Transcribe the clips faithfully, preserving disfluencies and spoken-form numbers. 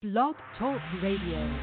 Blog Talk Radio.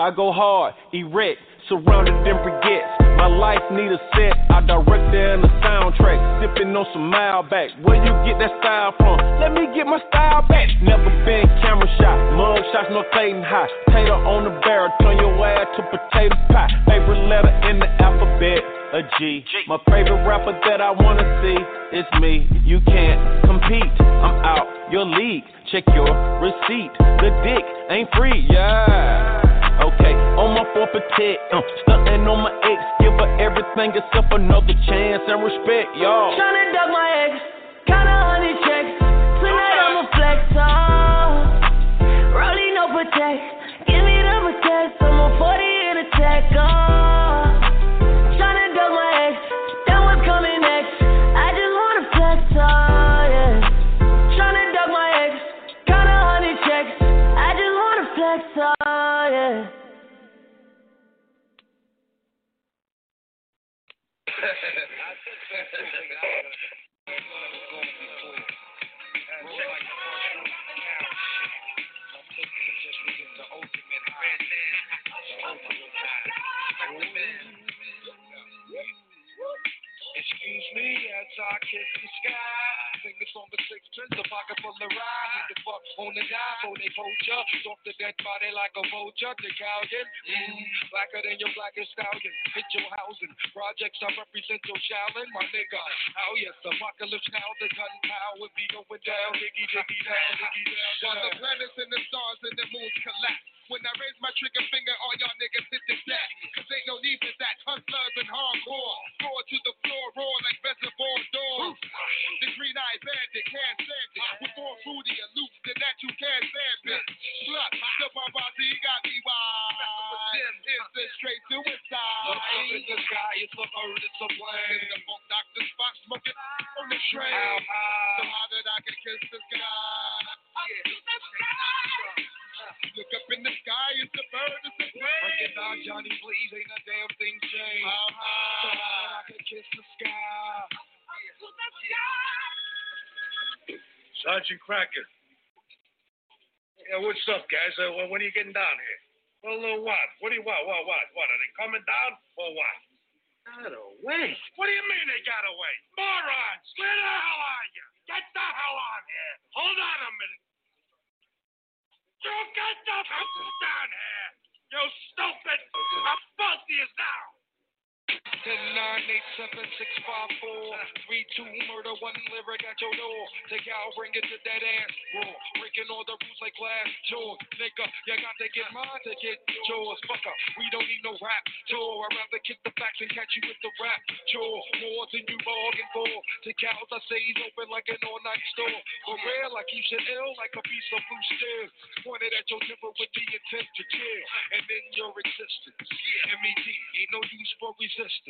I go hard, erect, surrounded in briquettes. My life need a set, I direct there in the soundtrack. Sipping on some mild back, where you get that style from? Let me get my style back. Never been camera shot, mug shots, no fading high. Tater on the barrel, turn your ass to potato pie. Favorite letter in the alphabet, a G. My favorite rapper that I wanna see is me. You can't compete, I'm out your league. Check your receipt, the dick ain't free, yeah. Okay, on my fourth attack, uh, stuntin' on my ex. Give her everything except another chance and respect, y'all. Tryna duck my ex, kinda honey checks. Tonight I'ma flex, oh. Rollie, no protect, give me the protect. I'm a forty in a tech, oh. Tryna duck my ex, that was coming next. I just wanna flex, oh, yeah. Tryna duck my ex, kinda honey checks. I just wanna flex, oh. Excuse me as I kiss the sky. Sing the song of sixpence, a pocket full of rye. Hit the fuck on the die, so they poach ya. Stalk the dead body like a vulture. Decallion, mm, blacker than your blackest stallion. Hit your housing, projects I represent your shallin', my nigga. Oh yes, apocalypse now, the gunpowder be going down. Diggy, diggy, down, diggy, down. While the planets and the stars and the moons collapse. When I raise my trigger finger, all y'all niggas hit the deck. Cause ain't no need for that. Hustlers and hardcore. Roar to the floor, roar like reservoir doors. The green-eyed bandit can't stand it. We're more fruity and loose than that you can't stand it. Slut, the Bombazi, he got me wild. Messing with them is the straight suicide. Up in the sky, it's a bird, it's a plane. The folk doctor's box, smoking on the train. So how that I can kiss the sky. Yeah. Look up in the sky, it's a bird, it's a plane. Recognize Johnny, please, ain't a damn thing changed. How high, so high I can kiss the sky. To the sky. Sergeant Cracker. Yeah, what's up, guys? Uh, when are you getting down here? Well, uh, what? What do you want? What, what, what? Are they coming down or what? Got away? What do you mean they got away? Morons! Where the hell are you? Get the hell out of here! Hold on a minute. You get the fuck down here! You stupid! I'm both of you now! nine eight seven six five four three two murder one lyric at your door. Take out, bring it to that ass roar. Breaking all the rules like glass jaws. Nigga, you got to get mine to get yours. Fucker, we don't need no rap jaw. I'd rather kick the facts and catch you with the rap jaw. More than you bargain for. Take out, I say he's open like an all night store. For real, I keep shit ill like a piece of blue steel. Pointed at your temper with the intent to kill. And then your existence. M E T, ain't no use for resistance.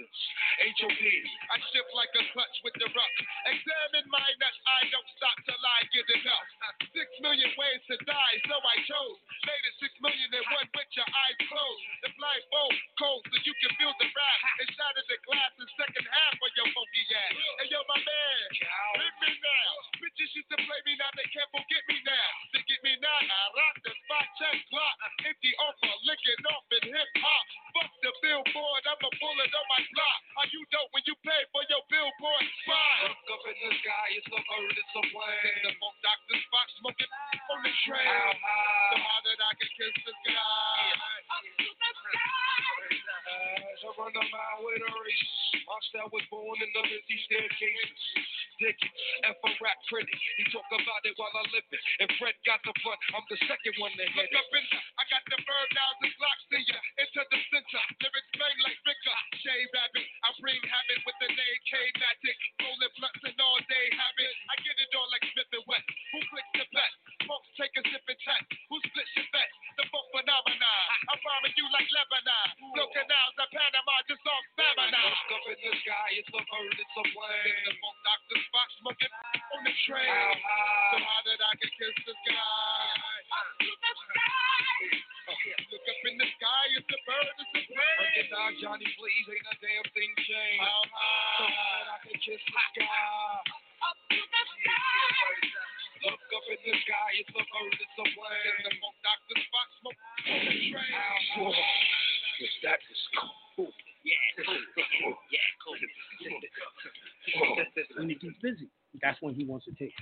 H O P, I shift like a clutch with the rock. Examine my nuts, I don't stop till I get enough. Six million ways to die, so I chose. Later, six million and one with your eyes closed. If life both cold, so you can feel the rap. It shattered the glass in second half of your funky ass. Hey, yo, my man, hit me now. Bitches used to play me, now they can't forget me now. They get me now, I rock the spot, check clock. Empty offer, licking off in hip-hop. Fuck the billboard, I'm a bullet on my block. Are you dope when you pay for your billboard spot? Look up in the sky, it's a bird, it's a plane. The folk doctor's spot, smoking on the train. How high? The higher that I can kiss the sky. Up to the sky. As I run a mile with a race, my style was born in the busy staircases. Dig it, F a rap critic. He talk about it while I live it. If Fred got the front, I'm the second one to hit it. Look up in the, I got the bird now, the Glock see ya. Into the center, lyrics bang like Ricker. Shave rabbit, I bring habit with the name K-Matic. Rolling blunts and all day habit. I get it on like Smith and West. Who clicks the best? Folks take a sip and chat. Who splits your best? The folk phenomena. I'm rhyming you like Lebanon. No canals in Panama, just on stamina. Look up in the sky, it's a bird, it's a plane. The folk doctor's box smoking on the train. How high? So high that I can kiss the sky. Up to the sky. Look up in the sky, it's a bird, it's a plane. Recognize Johnny, please, ain't a damn thing changed. How high? So high that I can kiss the sky. Up to the sky. Look up in the sky, it's a bird, it's a plane. The folk doctor's box smoking on the train. How high? That is cool. Yeah, cool. Yeah, cool. When he gets busy, that's when he wants to take.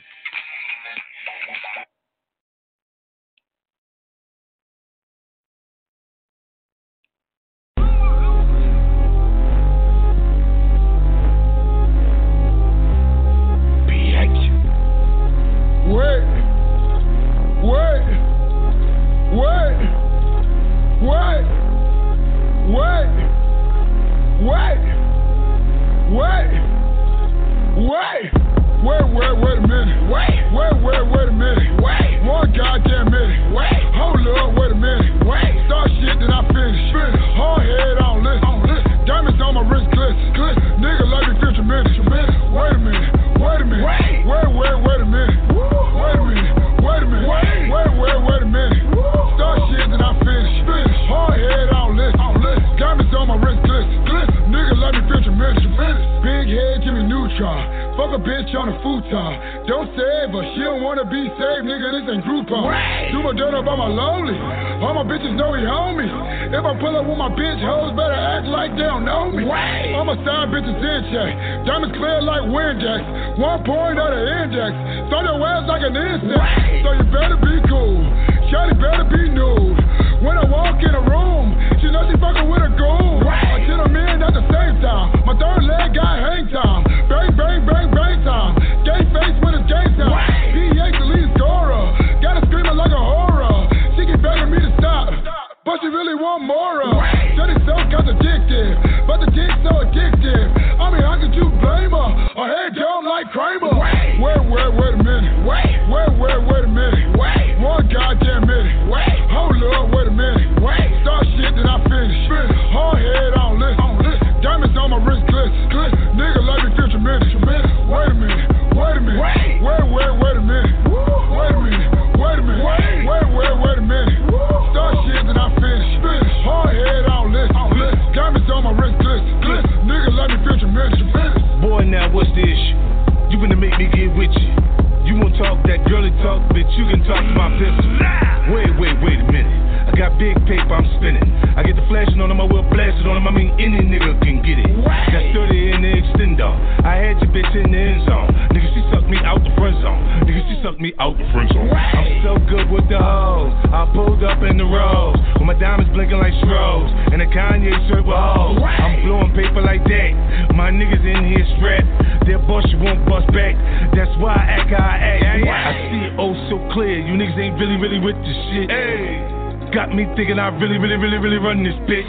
paper like that. My niggas in here strapped. They'll bust, you won't bust back. That's why I act how I act. Yeah, yeah. I see it oh so clear. You niggas ain't really, really with this shit. Hey. Got me thinking I really, really, really, really run this bitch. Wait,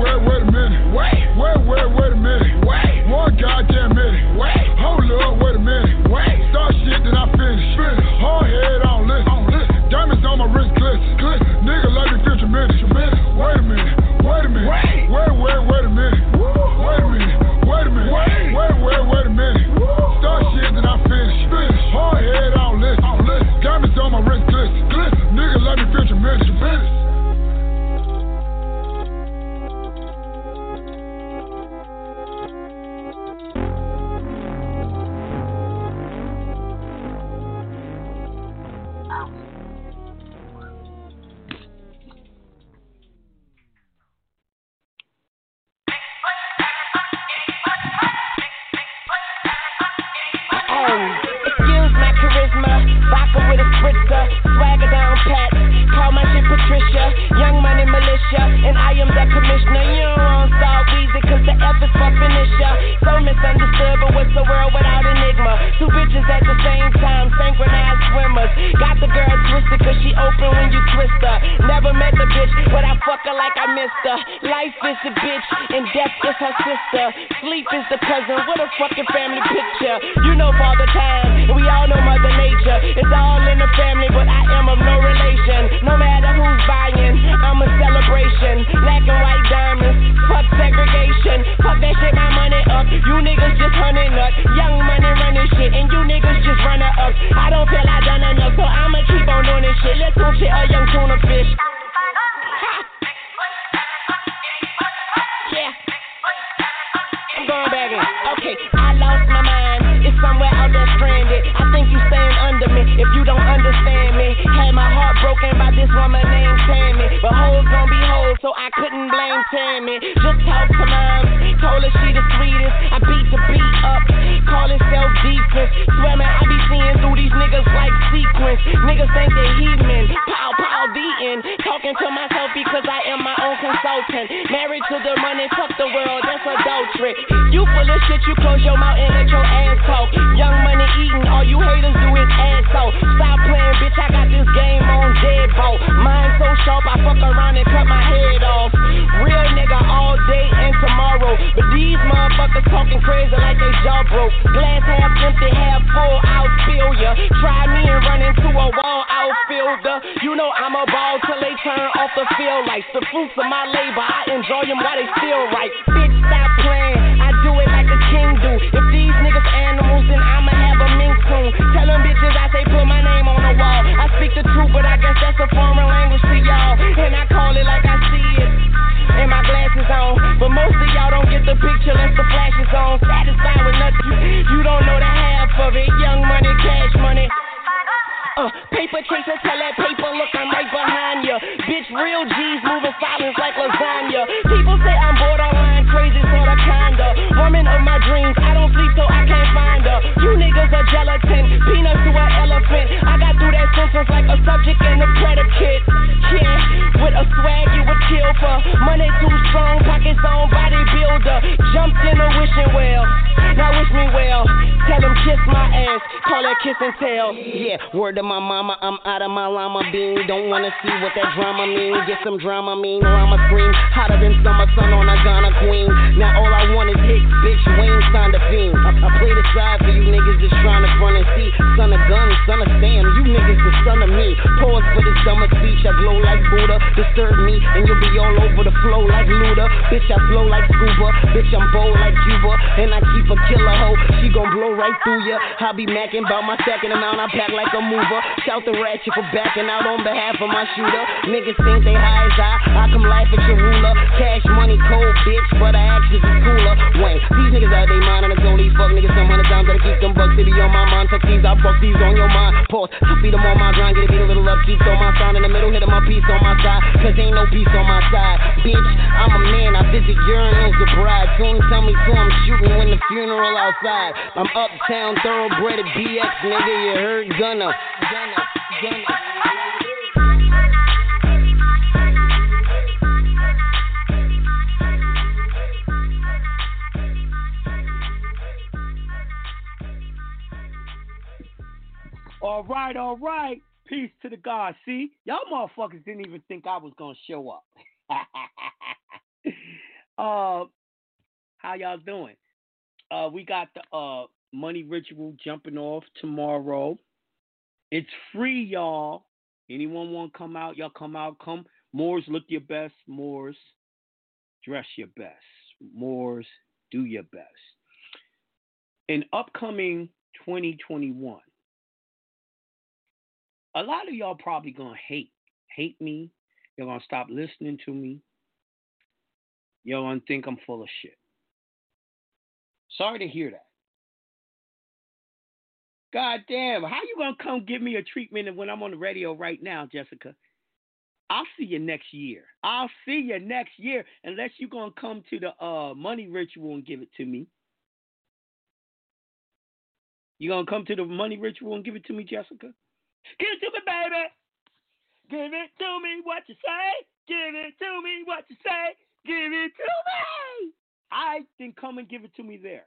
wait, wait a minute. Wait, wait, wait, wait a minute. Wait, one goddamn minute. Wait, hold up, wait a minute. Wait, start shit then I finish. Finish. Hard head on list. On list. Diamonds on my wrist glitz. Glitz. Nigga like me fifty minutes. Wait a minute. Wait a minute. Wait, wait, wait, wait a minute. Wait a minute. Wait a minute. Wait, wait, wait a minute. Start shit then I finish. Finish. Hard head on list. On list. Diamonds on my wrist glitz. Glitz. Nigga like me fifty minutes. All right, all right. Peace to the God. See, y'all motherfuckers didn't even think I was going to show up. uh, how y'all doing? Uh, we got the uh, Money Ritual jumping off tomorrow. It's free, y'all. Anyone want to come out? Y'all come out. Come. Moors, look your best. Moors, dress your best. Moors, do your best. In upcoming twenty twenty-one, a lot of y'all probably going to hate. Hate me. You're going to stop listening to me. You're going to think I'm full of shit. Sorry to hear that. God damn, how you going to come give me a treatment when I'm on the radio right now, Jessica? I'll see you next year. I'll see you next year unless you're going to come to the uh, Money Ritual and give it to me. You going to come to the Money Ritual and give it to me, Jessica? Give it to me, baby. Give it to me what you say. Give it to me what you say. Give it to me. I can come and give it to me there.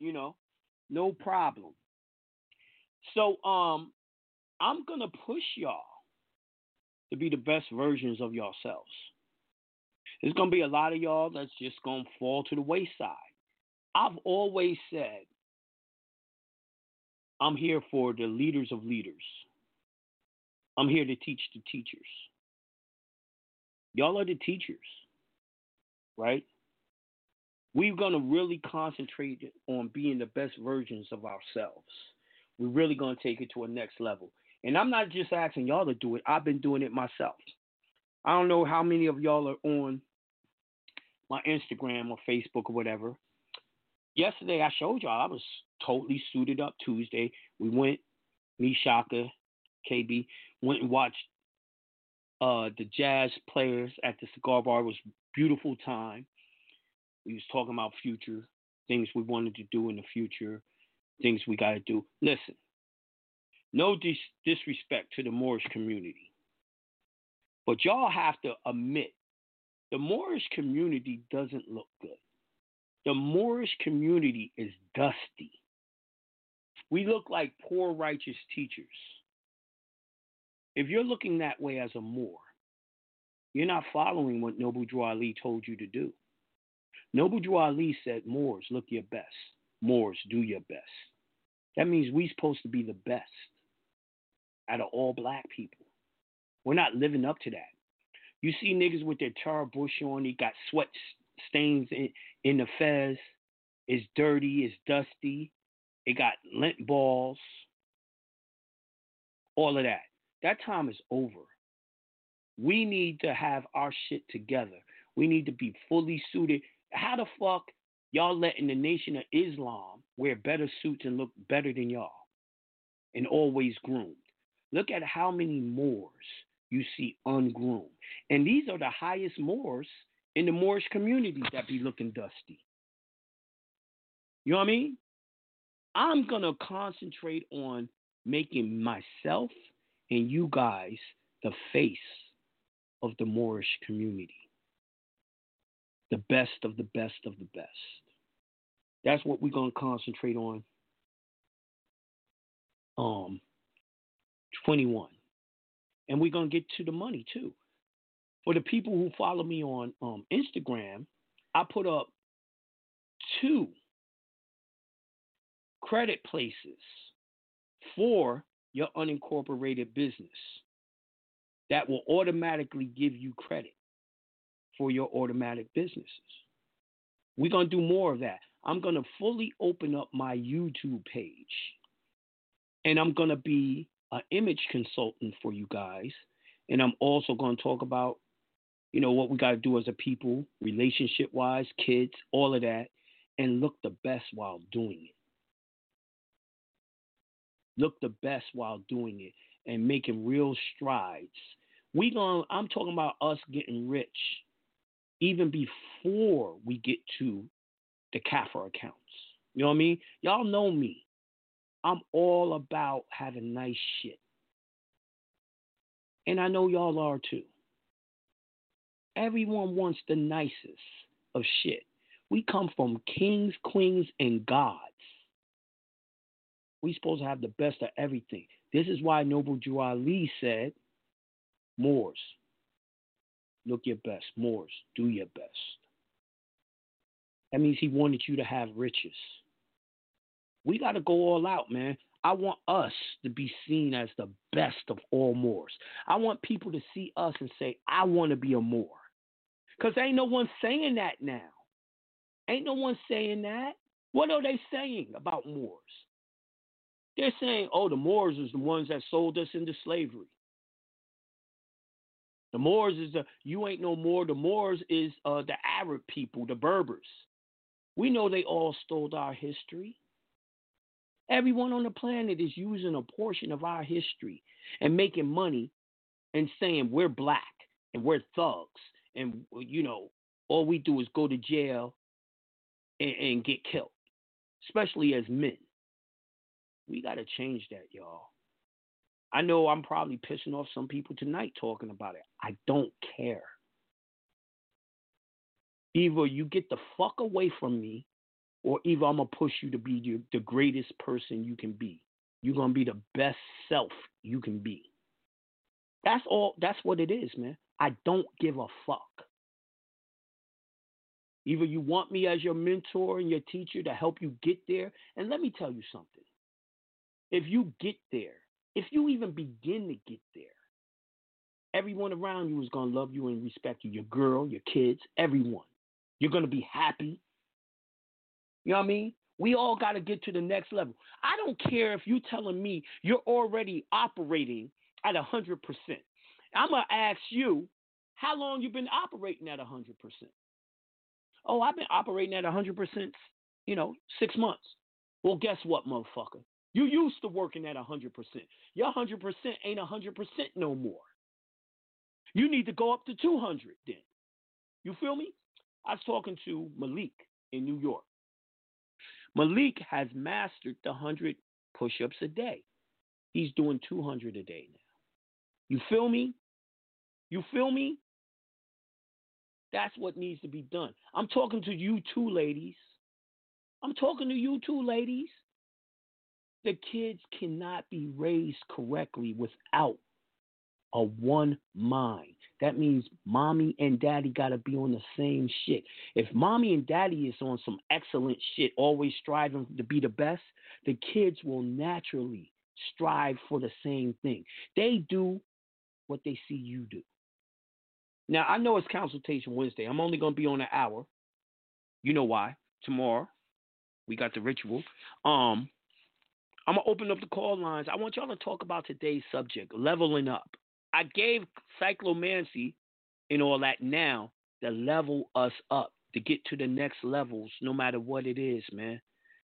You know, no problem. So um, I'm going to push y'all to be the best versions of yourselves. There's going to be a lot of y'all that's just going to fall to the wayside. I've always said I'm here for the leaders of leaders. I'm here to teach the teachers. Y'all are the teachers, right? We're going to really concentrate on being the best versions of ourselves. We're really going to take it to a next level. And I'm not just asking y'all to do it. I've been doing it myself. I don't know how many of y'all are on my Instagram or Facebook or whatever. Yesterday, I showed y'all I was totally suited up Tuesday. We went, me, Shaka, K B, went and watched uh, the Jazz players at the cigar bar. It was a beautiful time. We was talking about future, things we wanted to do in the future, things we got to do. Listen, no dis- disrespect to the Moorish community, but y'all have to admit the Moorish community doesn't look good. The Moorish community is dusty. We look like poor, righteous teachers. If you're looking that way as a Moor, you're not following what Noble Drew Ali told you to do. Noble Drew Ali said, Moors, look your best. Moors, do your best. That means we're supposed to be the best out of all black people. We're not living up to that. You see niggas with their tar bush on, they got sweat stains in, in the fez. It's dirty, it's dusty. It got lint balls. All of that. That time is over. We need to have our shit together. We need to be fully suited. How the fuck y'all letting the Nation of Islam wear better suits and look better than y'all and always groomed? Look at how many Moors you see ungroomed. And these are the highest Moors in the Moorish community that be looking dusty. You know what I mean? I'm going to concentrate on making myself and you guys the face of the Moorish community. The best of the best of the best. That's what we're going to concentrate on. Um, twenty-one. And we're going to get to the money too. For the people who follow me on um, Instagram, I put up two credit places for your unincorporated business that will automatically give you credit for your automatic businesses. We're going to do more of that. I'm going to fully open up my YouTube page. And I'm going to be an image consultant for you guys. And I'm also going to talk about, you know, what we got to do as a people, relationship-wise, kids, all of that, and look the best while doing it. Look the best while doing it and making real strides. We gonna, I'm talking about us getting rich even before we get to the CAFRA accounts. You know what I mean? Y'all know me. I'm all about having nice shit. And I know y'all are too. Everyone wants the nicest of shit. We come from kings, queens, and gods. We supposed to have the best of everything. This is why Noble Drew Ali said, Moors, look your best. Moors, do your best. That means he wanted you to have riches. We got to go all out, man. I want us to be seen as the best of all Moors. I want people to see us and say, I want to be a Moor. Because ain't no one saying that now. Ain't no one saying that. What are they saying about Moors? They're saying, oh, the Moors is the ones that sold us into slavery. The Moors is the, you ain't no Moor. The Moors is uh, the Arab people, the Berbers. We know they all stole our history. Everyone on the planet is using a portion of our history and making money and saying we're black and we're thugs and, you know, all we do is go to jail and, and get killed, especially as men. We got to change that, y'all. I know I'm probably pissing off some people tonight talking about it. I don't care. Either you get the fuck away from me, or either I'm going to push you to be your, the greatest person you can be. You're going to be the best self you can be. That's all. That's what it is, man. I don't give a fuck. Either you want me as your mentor and your teacher to help you get there. And let me tell you something. If you get there, if you even begin to get there, everyone around you is going to love you and respect you. Your girl, your kids, everyone. You're going to be happy. You know what I mean? We all got to get to the next level. I don't care if you're telling me you're already operating at one hundred percent. I'm going to ask you how long you've been operating at one hundred percent. Oh, I've been operating at one hundred percent, you know, six months. Well, guess what, motherfucker? You used to working at one hundred percent. Your one hundred percent ain't one hundred percent no more. You need to go up to two hundred then. You feel me? I was talking to Malik in New York. Malik has mastered the one hundred push-ups a day. He's doing two hundred a day now. You feel me? You feel me? That's what needs to be done. I'm talking to you two ladies. I'm talking to you two ladies. The kids cannot be raised correctly without a one mind. That means mommy and daddy got to be on the same shit. If mommy and daddy is on some excellent shit, always striving to be the best, the kids will naturally strive for the same thing. They do what they see you do. Now, I know it's Consultation Wednesday. I'm only going to be on an hour. You know why. Tomorrow, we got the ritual. Um, I'm going to open up the call lines. I want y'all to talk about today's subject, leveling up. I gave cyclomancy and all that now to level us up, to get to the next levels, no matter what it is, man.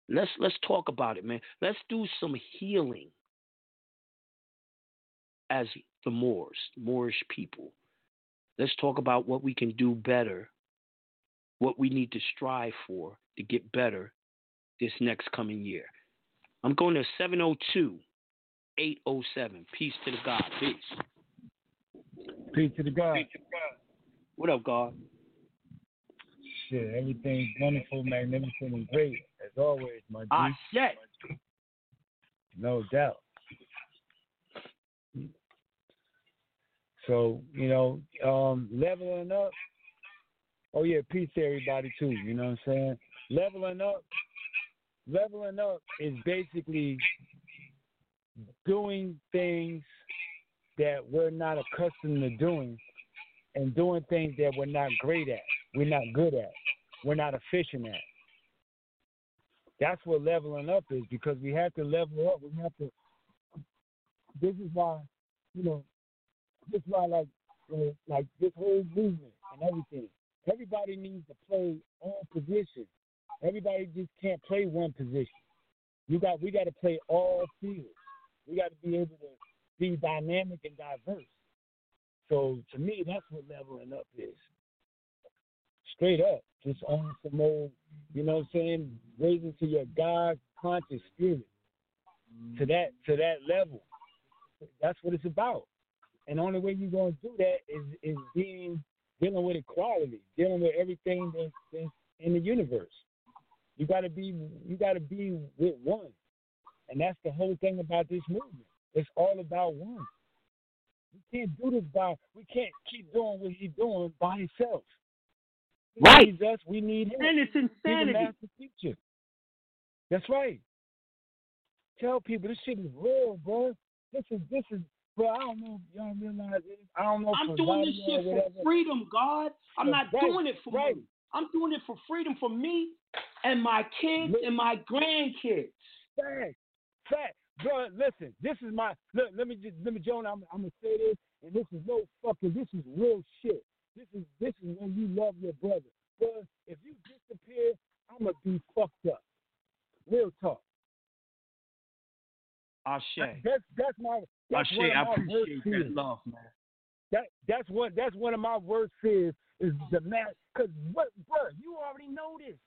Let's let's talk about it, man. Let's do some healing as the Moors, Moorish people. Let's talk about what we can do better, what we need to strive for to get better this next coming year. I'm going to seven oh two, eight oh seven. Peace to the God. Peace. Peace to the God. What up, God? Shit, everything's wonderful, magnificent, and great, as always, my dude. Ah, shit. No doubt. So, you know, um, leveling up. Oh, yeah, peace to everybody, too. You know what I'm saying? Leveling up. Leveling up is basically doing things that we're not accustomed to doing and doing things that we're not great at, we're not good at, we're not efficient at. That's what leveling up is, because we have to level up. We have to, this is why, you know, this is why, like, uh, like this whole movement and everything, everybody needs to play all positions. Everybody just can't play one position. You got, we got to play all fields. We got to be able to be dynamic and diverse. So to me, that's what leveling up is. Straight up, just on some old, you know what I'm saying, raising to your God conscious spirit, to that to that level. That's what it's about. And the only way you're gonna do that is is being dealing with equality, dealing with everything that's, that's in the universe. You gotta be you gotta be with one, and that's the whole thing about this movement. It's all about one. We can't do this by, we can't keep doing what he's doing by himself. He right. needs us, we need him. And it's insanity. He's a master teacher. That's right. Tell people this shit is real, bro. This is, this is, bro, I don't know if y'all realize it. I don't know I'm doing this shit for whatever. Freedom, God. I'm That's not right. doing it for right. me. I'm doing it for freedom for me and my kids Look. and my grandkids. Fact. Fact. Bro, listen, this is my, look, let me just, let me, Jonah, I'm, I'm going to say this, and this is no fucking, this is real shit. This is, this is when you love your brother. Bro, if you disappear, I'm going to be fucked up. Real talk. Ashe. That's, that's my, that's Ashe, I appreciate that love, man. That, that's what, that's one of my worst fears is the master, because what, bro, you already know this.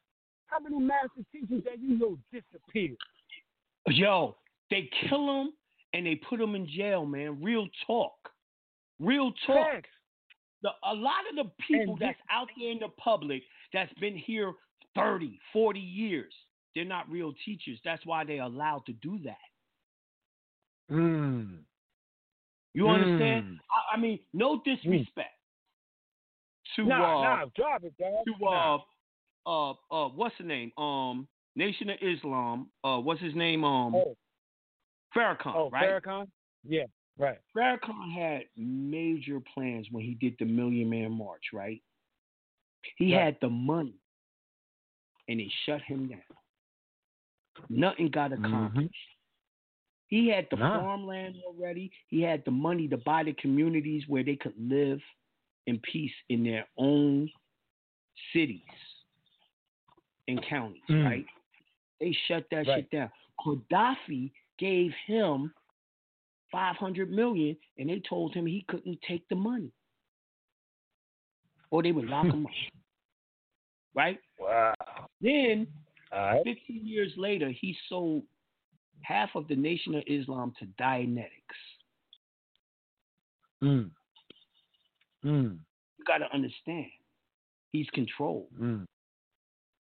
How many master teachers that you know disappear? Yo. They kill them and they put them in jail, man. Real talk. Real talk. The, a lot of the people this, that's out there in the public that's been here thirty, forty years, they're not real teachers. That's why they're allowed to do that. Mm. You mm. understand? I, I mean, no disrespect mm. to, nah, uh, nah, drop it, dog. to nah. uh, uh, uh, what's the name? Um, Nation of Islam. Uh, what's his name? Um, oh. Farrakhan, oh, right? Farrakhan? Yeah, right. Farrakhan had major plans when he did the Million Man March, right? He right. had the money, and they shut him down. Nothing got accomplished. Mm-hmm. He had the nah. farmland already. He had the money to buy the communities where they could live in peace in their own cities and counties, mm. right? They shut that right. shit down. Gaddafi gave him five hundred million dollars, and they told him he couldn't take the money, or they would lock him up. Right? Wow. Then, right. fifteen years later, he sold half of the Nation of Islam to Dianetics. Mm. Mm. You got to understand, he's controlled. Mm.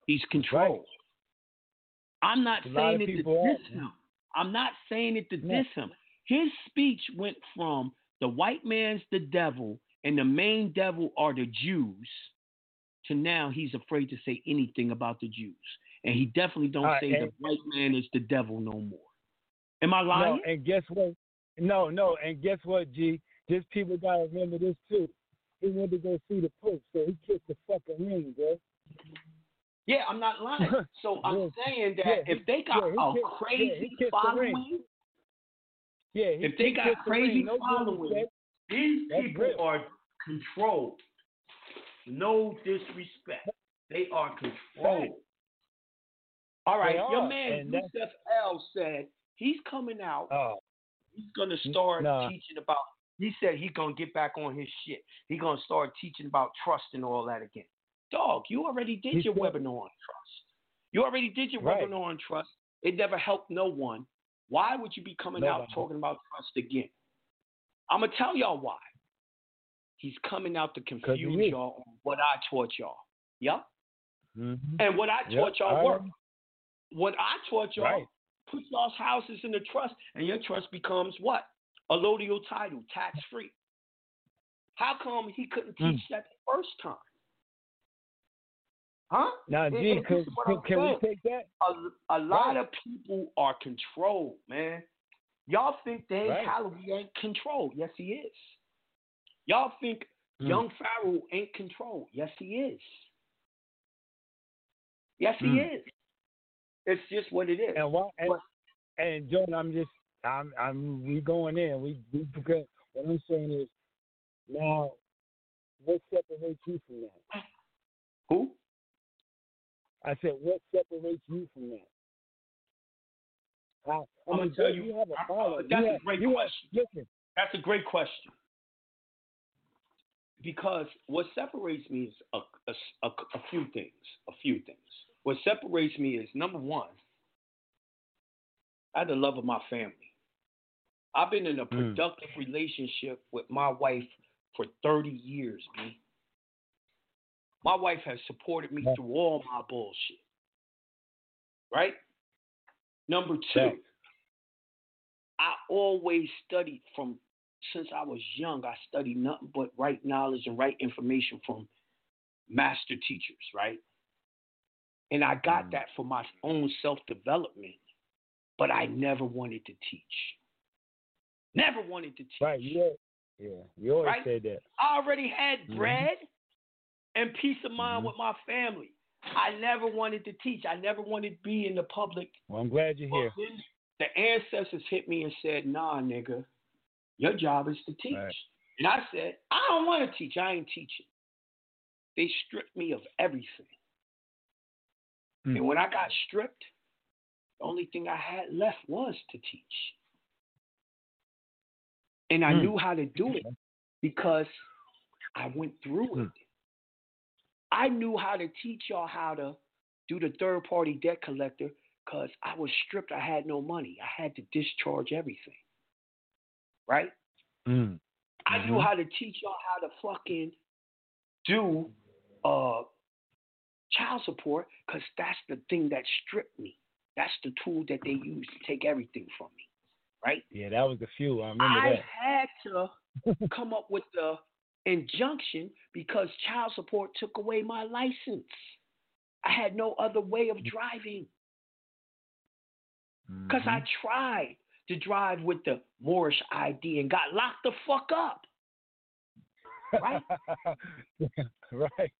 He's controlled. Right. I'm not saying it to diss him. I'm not saying it to diss him. His speech went from the white man's the devil and the main devil are the Jews to now he's afraid to say anything about the Jews. And he definitely don't uh, say the white man is the devil no more. Am I lying? No, and guess what? No, no. And guess what, G? Just people got to remember this, too. He went to go see the Pope, so he kissed the fucking ring, bro. Yeah, I'm not lying. So I'm saying that yeah, if they got yeah, a kissed, crazy yeah, following, yeah, if they got crazy the following, no these people real. Are controlled. No disrespect. They are controlled. All right, they your are. Man, Yusuf L said he's coming out. Oh. He's going to start nah. teaching about, he said he's going to get back on his shit. He's going to start teaching about trust and all that again. Dog, you already did He's your good. webinar on trust. You already did your right. webinar on trust. It never helped no one. Why would you be coming Nobody. out talking about trust again? I'm going to tell y'all why. He's coming out to confuse y'all on what I taught y'all. Yep. Mm-hmm. And what I taught yep. y'all worked. What I taught y'all right. put y'all's houses in the trust, and your trust becomes what? A allodial title, tax-free. How come he couldn't teach mm. that the first time? Huh? Now, G, can, can we take that? A, a lot right. of people are controlled, man. Y'all think Dan right. Calloway ain't controlled. Yes, he is. Y'all think mm. Young Pharaoh ain't controlled. Yes, he is. Yes, mm. he is. It's just what it is. And why? And, but, and Jonah, I'm just, I'm, I'm, we going in. We, we, because what I'm saying is, now, what separates you from that? Who? I said, what separates you from that? I, I'm, I'm going to tell you. you have a I, that's you a have, great question. Have, listen. That's a great question. Because what separates me is a, a, a, a few things. A few things. What separates me is, number one, I have the love of my family. I've been in a productive mm. relationship with my wife for thirty years, man. My wife has supported me through all my bullshit. Right? Number two, I always studied from, since I was young, I studied nothing but right knowledge and right information from master teachers, right? And I got mm. that for my own self-development, but I never wanted to teach. Never wanted to teach. Right, yeah. Yeah, you always right? say that. I already had bread mm-hmm. and peace of mind mm-hmm. with my family. I never wanted to teach. I never wanted to be in the public. Well, I'm glad you're here. The ancestors hit me and said, nah, nigga, your job is to teach. Right. And I said, I don't want to teach. I ain't teaching. They stripped me of everything. Mm. And when I got stripped, the only thing I had left was to teach. And I mm. knew how to do it because I went through mm. it. I knew how to teach y'all how to do the third-party debt collector because I was stripped. I had no money. I had to discharge everything, right? Mm. I mm-hmm. knew how to teach y'all how to fucking do uh, child support because that's the thing that stripped me. That's the tool that they used to take everything from me. Right? Yeah, that was the fuel. I remember I that. I had to come up with the injunction because child support took away my license. I had no other way of driving. Because mm-hmm. I tried to drive with the Moorish I D and got locked the fuck up. Right? Right.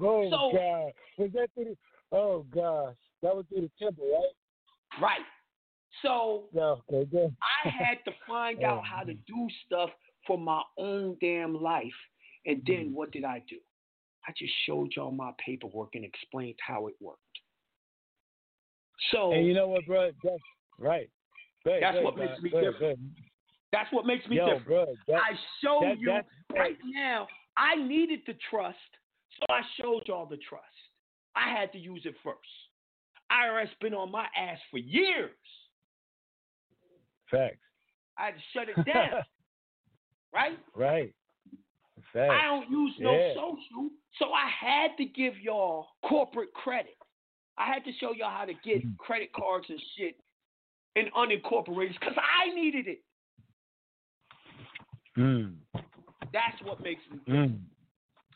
Oh, so, God. Was that through the, oh, gosh. That was through the temple, right? Right. So no, I had to find out how to do stuff for my own damn life. And then what did I do? I just showed y'all my paperwork and explained how it worked. So and you know what, bro? That's right. Ahead, that's, ahead, what ahead, ahead, ahead, ahead. that's what makes me Yo, different. Bro, that, I showed that, you right now. I needed the trust, so I showed y'all the trust. I had to use it first. I R S been on my ass for years. Facts. I had to shut it down. Right? Right. Facts. I don't use no yeah. social, so I had to give y'all corporate credit. I had to show y'all how to get credit cards and shit in unincorporated because I needed it. Mm. That's what makes me mm.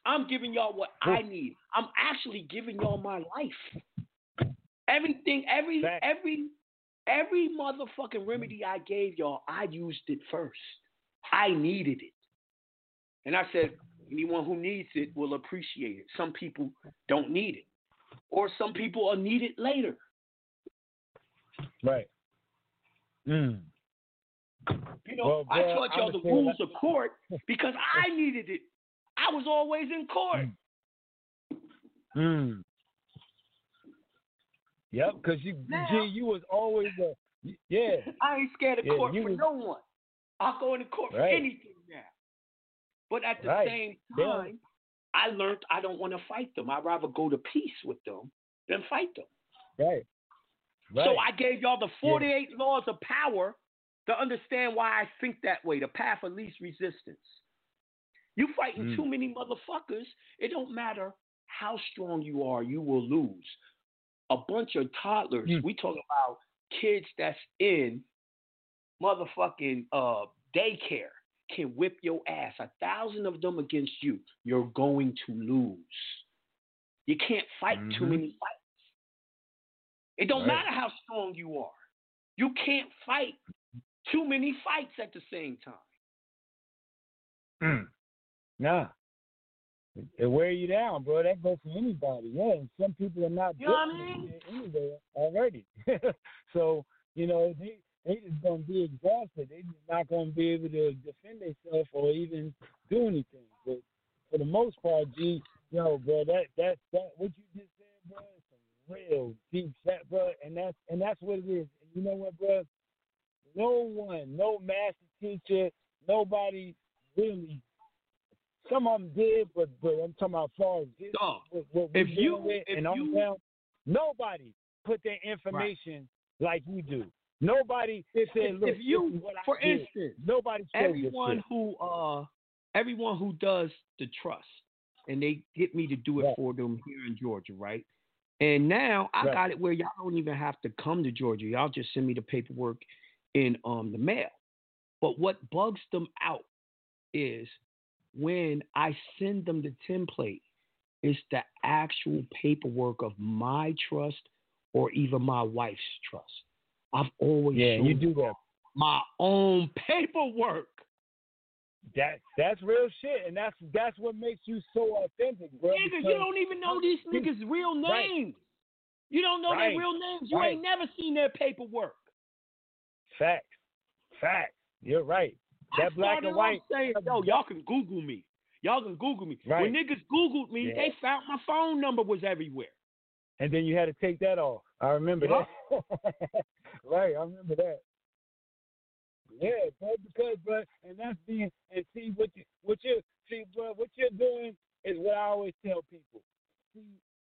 I'm giving y'all what I need. I'm actually giving y'all my life. Everything, every, Facts. every... Every motherfucking remedy I gave y'all, I used it first. I needed it. And I said, anyone who needs it will appreciate it. Some people don't need it. Or some people will need it later. Right. Mm. You know, well, I taught y'all the rules that. of court because I needed it. I was always in court. Mm. Yep, because you, now, G, you was always a yeah. I ain't scared of yeah, court for was, no one. I'll go into court right. for anything now. But at the right. same time, yeah. I learned I don't want to fight them. I'd rather go to peace with them than fight them. Right. right. So I gave y'all the forty-eight yeah. laws of power to understand why I think that way, the path of least resistance. You fighting mm. too many motherfuckers, it don't matter how strong you are, you will lose. A bunch of toddlers. Mm. We talk about kids that's in motherfucking uh, daycare can whip your ass. A thousand of them against you. You're going to lose. You can't fight mm-hmm. too many fights. It don't right. matter how strong you are. You can't fight too many fights at the same time. Mm. Nah. It wear you down, bro. That goes for anybody. Yeah, and some people are not you know what I mean? anyway already. So, you know, they they just gonna be exhausted. They just not gonna be able to defend themselves or even do anything. But for the most part, G, yo, bro, that that that what you just said, bro, is some real deep shit, bro. And that's and that's what it is. And you know what, bro? No one, no master teacher, nobody really. Some of them did, but, but I'm talking about far as this, Dog, what, what if you, with, if and you, down, nobody put their information right. like you do. Nobody if, said, if, look, if you, what for I instance, did. Nobody everyone who uh, everyone who does the trust, and they get me to do it right. for them here in Georgia, right? And now I right. got it where y'all don't even have to come to Georgia. Y'all just send me the paperwork, in um, the mail. But what bugs them out is when I send them the template, it's the actual paperwork of my trust or even my wife's trust. I've always yeah, you do that. My own paperwork. That that's real shit, and that's that's what makes you so authentic, bro. Niggas, you don't even know these niggas' real names. Right. You don't know right. their real names. You right. ain't never seen their paperwork. Facts, facts. You're right. That I black and white. Saying, yo, y'all can Google me. Y'all can Google me. Right. When niggas Googled me, yeah. they found my phone number was everywhere. And then you had to take that off. I remember yeah. that. Right, I remember that. Yeah, bro, because, bro, and that's being, and see, what you, what you, see, bro, what you're doing is what I always tell people. See,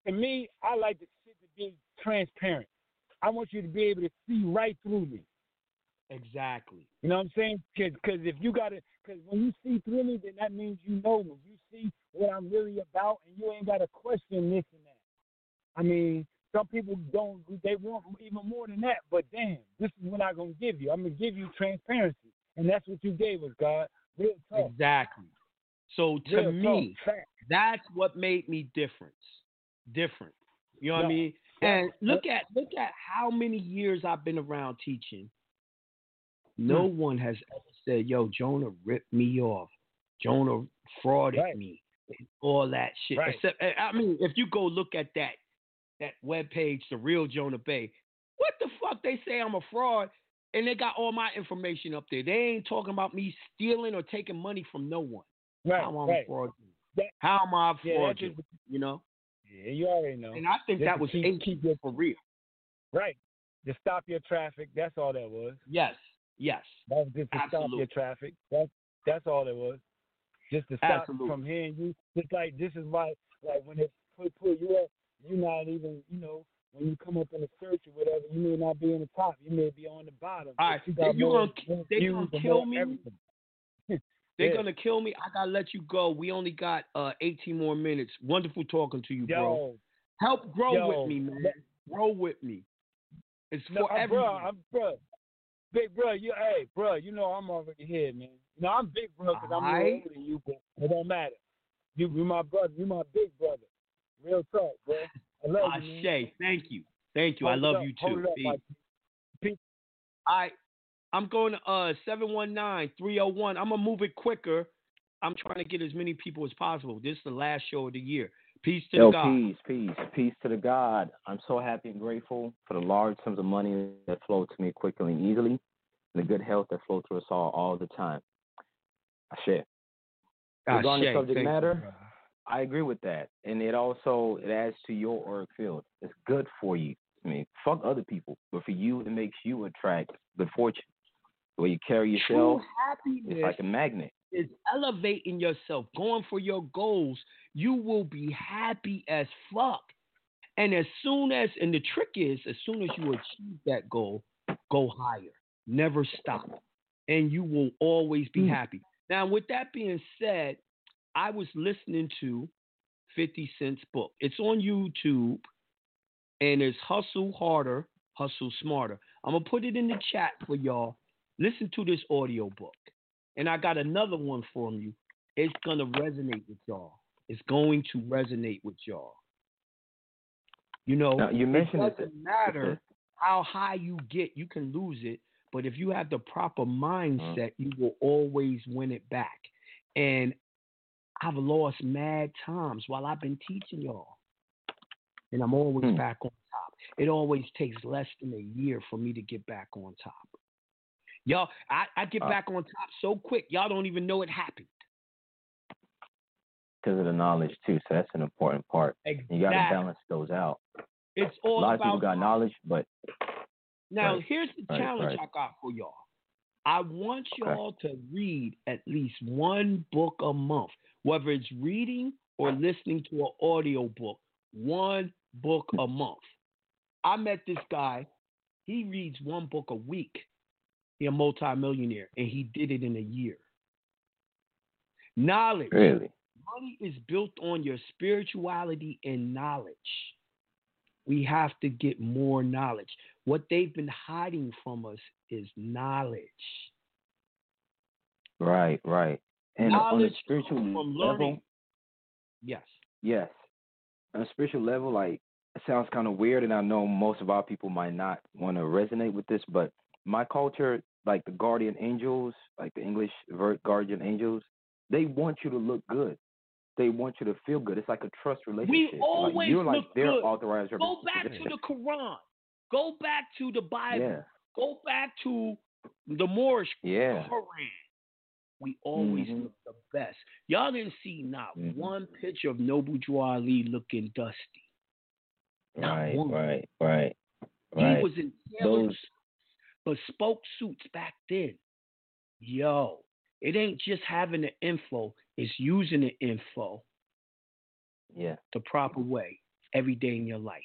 to me, I like the shit to be transparent. I want you to be able to see right through me. Exactly. You know what I'm saying? Because if you got to, because when you see through me, then that means you know me. You see what I'm really about, and you ain't got to question this and that. I mean, some people don't, they want even more than that, but damn, this is what I'm going to give you. I'm going to give you transparency, and that's what you gave us, God. Real talk. Exactly. So to Real me, talk. That's what made me different. Different. You know what no. I mean? And look at look at how many years I've been around teaching. No hmm. one has ever said, yo, Jonah ripped me off. Jonah frauded right. me. And all that shit. Right. Except, I mean, if you go look at that, that webpage, The Real Jonah Bey, what the fuck they say I'm a fraud, and they got all my information up there. They ain't talking about me stealing or taking money from no one. Right, How am right. I fraud? That, How am I fraud? Yeah, you know? Yeah, you already know. And I think just that was keep, keep your for real. Right. Just stop your traffic. That's all that was. Yes, yes. That was just to Absolutely. stop your traffic. That's, that's all it was. Just to stop Absolutely. from hearing you. Just like, this is why, like, when they pull you up, you're not even, you know, when you come up in the search or whatever, you may not be in the top. You may be on the bottom. All right, you got you more, gonna, they're going to kill me. they're yeah. going to kill me. I got to let you go. We only got uh, eighteen more minutes. Wonderful talking to you, yo, bro. Help grow yo, with me, man. That, grow with me. It's no, for I'm everyone. Bro, I'm bro. Big bro, you, hey, bro, you know I'm already here, man. No, I'm big bro because I'm older than you, but it don't matter. You, you my brother. You my big brother. Real talk, bro. I love uh, you, Shay, thank you. Thank you. Hold I love up. you, too. Hold it up, Peace. I, I'm going to uh, seven one nine, three oh one. I'm going to move it quicker. I'm trying to get as many people as possible. This is the last show of the year. Peace to Yo, the God. Peace, peace, peace to the God. I'm so happy and grateful for the large sums of money that flow to me quickly and easily, and the good health that flows through us all all the time. I share. Regarding the subject matter, you, I agree with that, and it also it adds to your auric field. It's good for you. I mean, fuck other people, but for you, it makes you attract good fortune. The way you carry yourself, it's like a magnet. Is elevating yourself, going for your goals. You will be happy as fuck. And as soon as, and the trick is, as soon as you achieve that goal, go higher. Never stop, and you will always be happy. Now, with that being said, I was listening to fifty Cent's book. It's on YouTube, and it's Hustle Harder, Hustle Smarter. I'm going to put it in the chat for y'all. Listen to this audio book. And I got another one from you. It's going to resonate with y'all. It's going to resonate with y'all. You know, now, you it doesn't it. matter how high you get. You can lose it. But if you have the proper mindset, you will always win it back. And I've lost mad times while I've been teaching y'all. And I'm always hmm. back on top. It always takes less than a year for me to get back on top. Y'all, I, I get uh, back on top so quick, y'all don't even know it happened. Because of the knowledge, too. So that's an important part. Exactly. You got to balance those out. It's all about... A lot about of people got knowledge, but... Now, right, here's the right, challenge right. I got for y'all. I want y'all okay. to read at least one book a month. Whether it's reading or listening to an audio book, one book a month. I met this guy. He reads one book a week. He's a multimillionaire, and he did it in a year. Knowledge. Really? Money is built on your spirituality and knowledge. We have to get more knowledge. What they've been hiding from us is knowledge. Right, right. And knowledge on a spiritual from level, learning. Yes. Yes. On a spiritual level, like, it sounds kind of weird, and I know most of our people might not want to resonate with this, but my culture, like the guardian angels, like the English guardian angels, they want you to look good. They want you to feel good. It's like a trust relationship. We always like, you're look like their good. Authorized Go back to the Quran. Go back to the Bible. Yeah. Go back to the Moorish yeah. Quran. We always mm-hmm. look the best. Y'all didn't see not mm-hmm. one picture of Noble Drew Ali looking dusty. Not right, one. right, right, right. He was in tailored suits, but spoke suits back then. Yo, it ain't just having the info. It's using the info yeah. the proper way every day in your life.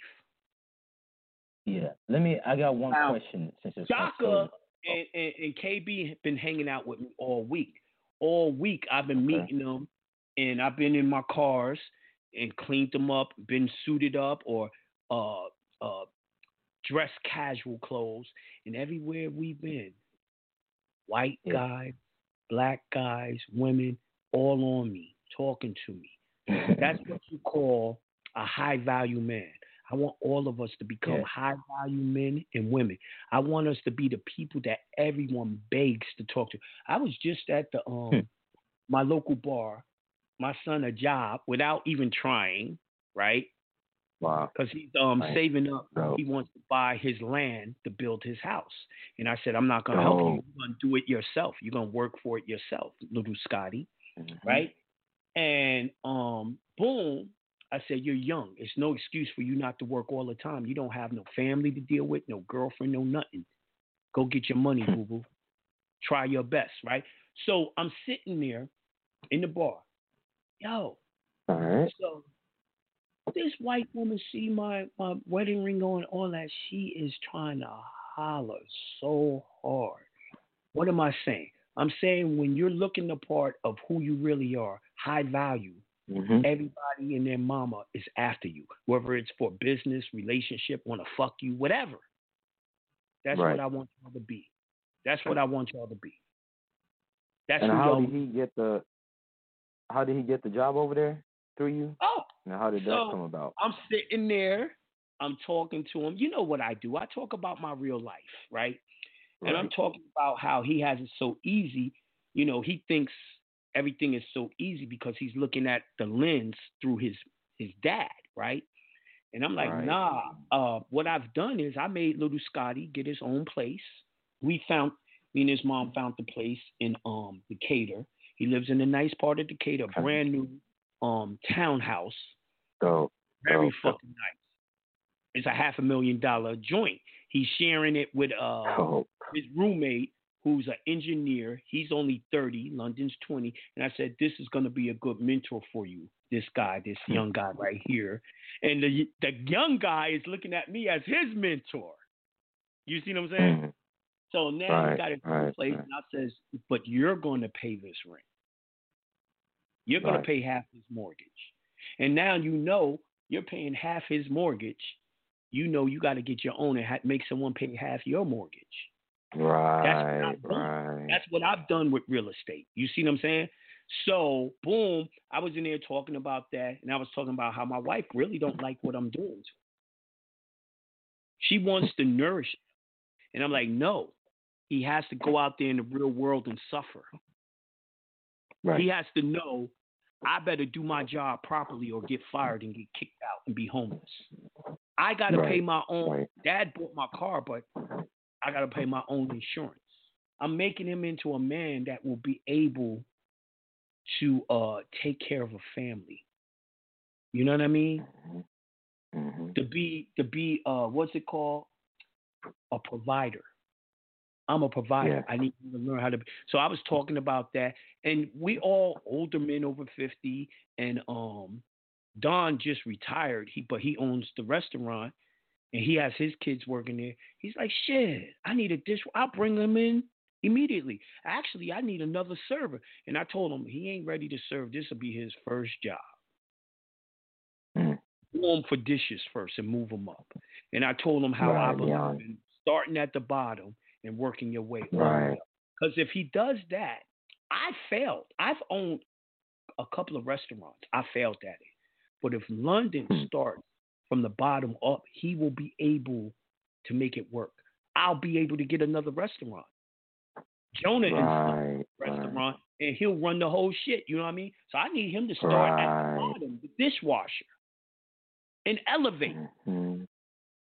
Yeah. Let me, I got one now, question. Since it's Shaka and, and, and K B have been hanging out with me all week. All week I've been okay. meeting them, and I've been in my cars and cleaned them up, been suited up or uh, uh, dressed casual clothes. And everywhere we've been, white yeah. guys, black guys, women, all on me, talking to me. That's what you call a high-value man. I want all of us to become yeah. high-value men and women. I want us to be the people that everyone begs to talk to. I was just at the um my local bar, my son a job, without even trying, right? Wow. Because he's um, nice. saving up. Dope. He wants to buy his land to build his house. And I said, I'm not going to help you. You're going to do it yourself. You're going to work for it yourself, little Scotty. Mm-hmm. Right? And um, boom, I said, you're young. It's no excuse for you not to work all the time. You don't have no family to deal with, no girlfriend, no nothing. Go get your money, boo-boo. Try your best, right? So I'm sitting there in the bar. Yo. All right. So this white woman see my, my wedding ring on, all that. She is trying to holler so hard. What am I saying? I'm saying when you're looking the part of who you really are, high value, mm-hmm. everybody and their mama is after you, whether it's for business, relationship, want to fuck you, whatever. That's right. what I want y'all to be. That's what I want y'all to be. That's and how did he get the? How did he get the job over there through you? Oh, now how did so that come about? I'm sitting there, I'm talking to him. You know what I do? I talk about my real life, right? Right. And I'm talking about how he has it so easy. You know, he thinks everything is so easy because he's looking at the lens through his, his dad, right? And I'm like, right. nah, uh, what I've done is I made little Scotty get his own place. We found, me and his mom found the place in um, Decatur. He lives in a nice part of Decatur, a brand new um, townhouse. Oh, Very oh, fucking nice. It's a half a million dollar joint. He's sharing it with uh, oh. his roommate, who's an engineer. He's only thirty. London's twenty. And I said, this is going to be a good mentor for you, this guy, this young guy right here. And the the young guy is looking at me as his mentor. You see what I'm saying? Mm-hmm. So now right, he's got his right, place. Right. And I says, but you're going to pay this rent. You're going right. to pay half his mortgage. And now you know you're paying half his mortgage. You know you got to get your own and ha- make someone pay half your mortgage. Right, That's what right. That's what I've done with real estate. You see what I'm saying? So, boom, I was in there talking about that, and I was talking about how my wife really don't like what I'm doing. She wants to nourish him. And I'm like, no, he has to go out there in the real world and suffer. Right. He has to know I better do my job properly or get fired and get kicked out and be homeless. I got to right. pay my own. Right. Dad bought my car, but I got to pay my own insurance. I'm making him into a man that will be able to uh, take care of a family. You know what I mean? Mm-hmm. To be, to be uh, what's it called? A provider. I'm a provider. Yeah. I need to learn how to be. So I was talking about that. And we all older men over fifty. And um, Don just retired, he but he owns the restaurant. And he has his kids working there. He's like, shit, I need a dish. I'll bring them in immediately. Actually, I need another server. And I told him, he ain't ready to serve. This will be his first job. Mm. form for dishes first and move them up. And I told him how right, I believe yeah. in starting at the bottom and working your way right. up. Because if he does that, I failed. I've owned a couple of restaurants. I failed at it. But if London starts from the bottom up, he will be able to make it work. I'll be able to get another restaurant. Jonah right, is the restaurant, right. and he'll run the whole shit. You know what I mean? So I need him to start right. at the bottom, the dishwasher, and elevate. Mm-hmm.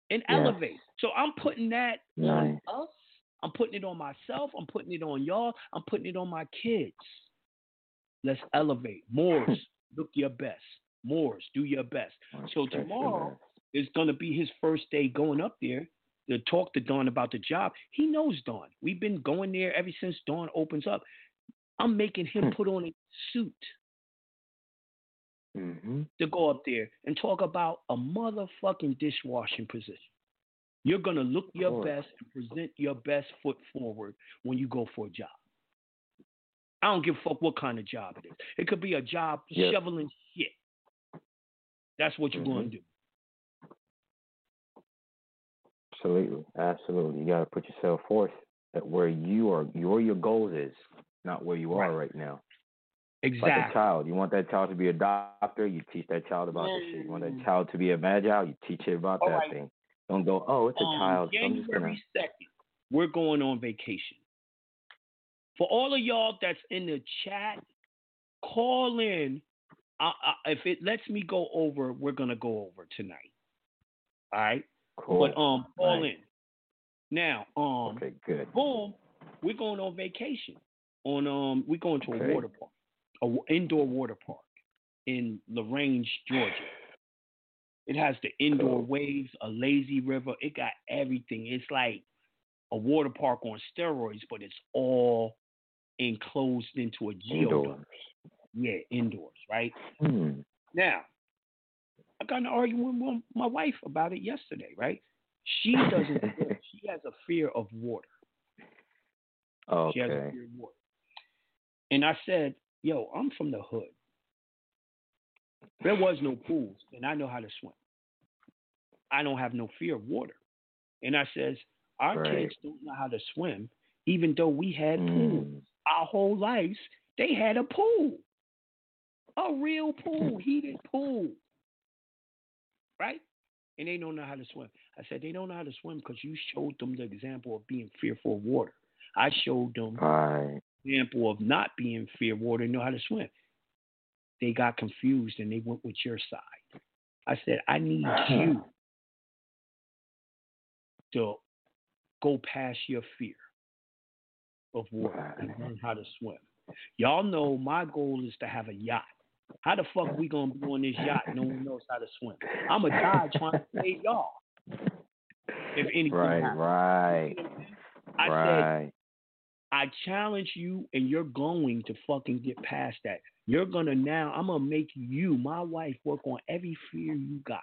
And yeah. elevate. So I'm putting that yeah. on us. I'm putting it on myself. I'm putting it on y'all. I'm putting it on my kids. Let's elevate. Moores, look your best. Moores, do your best. So tomorrow is going to be his first day going up there to talk to Don about the job. He knows Don. We've been going there ever since Don opens up. I'm making him put on a suit mm-hmm. to go up there and talk about a motherfucking dishwashing position. You're going to look your best and present your best foot forward when you go for a job. I don't give a fuck what kind of job it is. It could be a job yep. shoveling shit. That's what you're mm-hmm. going to do. Absolutely. Absolutely. You got to put yourself forth at where you are, where your goals is, not where you right. are right now. Exactly. Like a child. You want that child to be a doctor, you teach that child about mm. this shit. You want that child to be a magi, you teach it about All that right. thing. Don't go, oh, it's a um, child. January second, we're going on vacation. For all of y'all that's in the chat, call in. I, I, if it lets me go over, we're going to go over tonight. All right? Cool. But um, call right. in. Now, um, okay, good. boom, we're going on vacation. On um, We're going to okay. a water park, an indoor water park in La Range, Georgia. It has the indoor cool. waves, a lazy river. It got everything. It's like a water park on steroids, but it's all enclosed into a geodome. Yeah, indoors, right? Mm. Now, I got in an argument with my wife about it yesterday, right? She doesn't she has a fear of water. Okay. She has a fear of water. And I said, yo, I'm from the hood. There was no pools, and I know how to swim. I don't have no fear of water. And I says, our right. kids don't know how to swim, even though we had mm. pools. Our whole lives, they had a pool. A real pool, heated pool. Right? And they don't know how to swim. I said, they don't know how to swim because you showed them the example of being fearful of water. I showed them right. the example of not being fear of water and know how to swim. They got confused and they went with your side. I said, I need you to go past your fear of water and learn how to swim. Y'all know my goal is to have a yacht. How the fuck we going to be on this yacht and no one knows how to swim? I'm a guy trying to save y'all. If anything right, happens. Right, I right. said, I challenge you, and you're going to fucking get past that. You're going to now, I'm going to make you, my wife, work on every fear you got.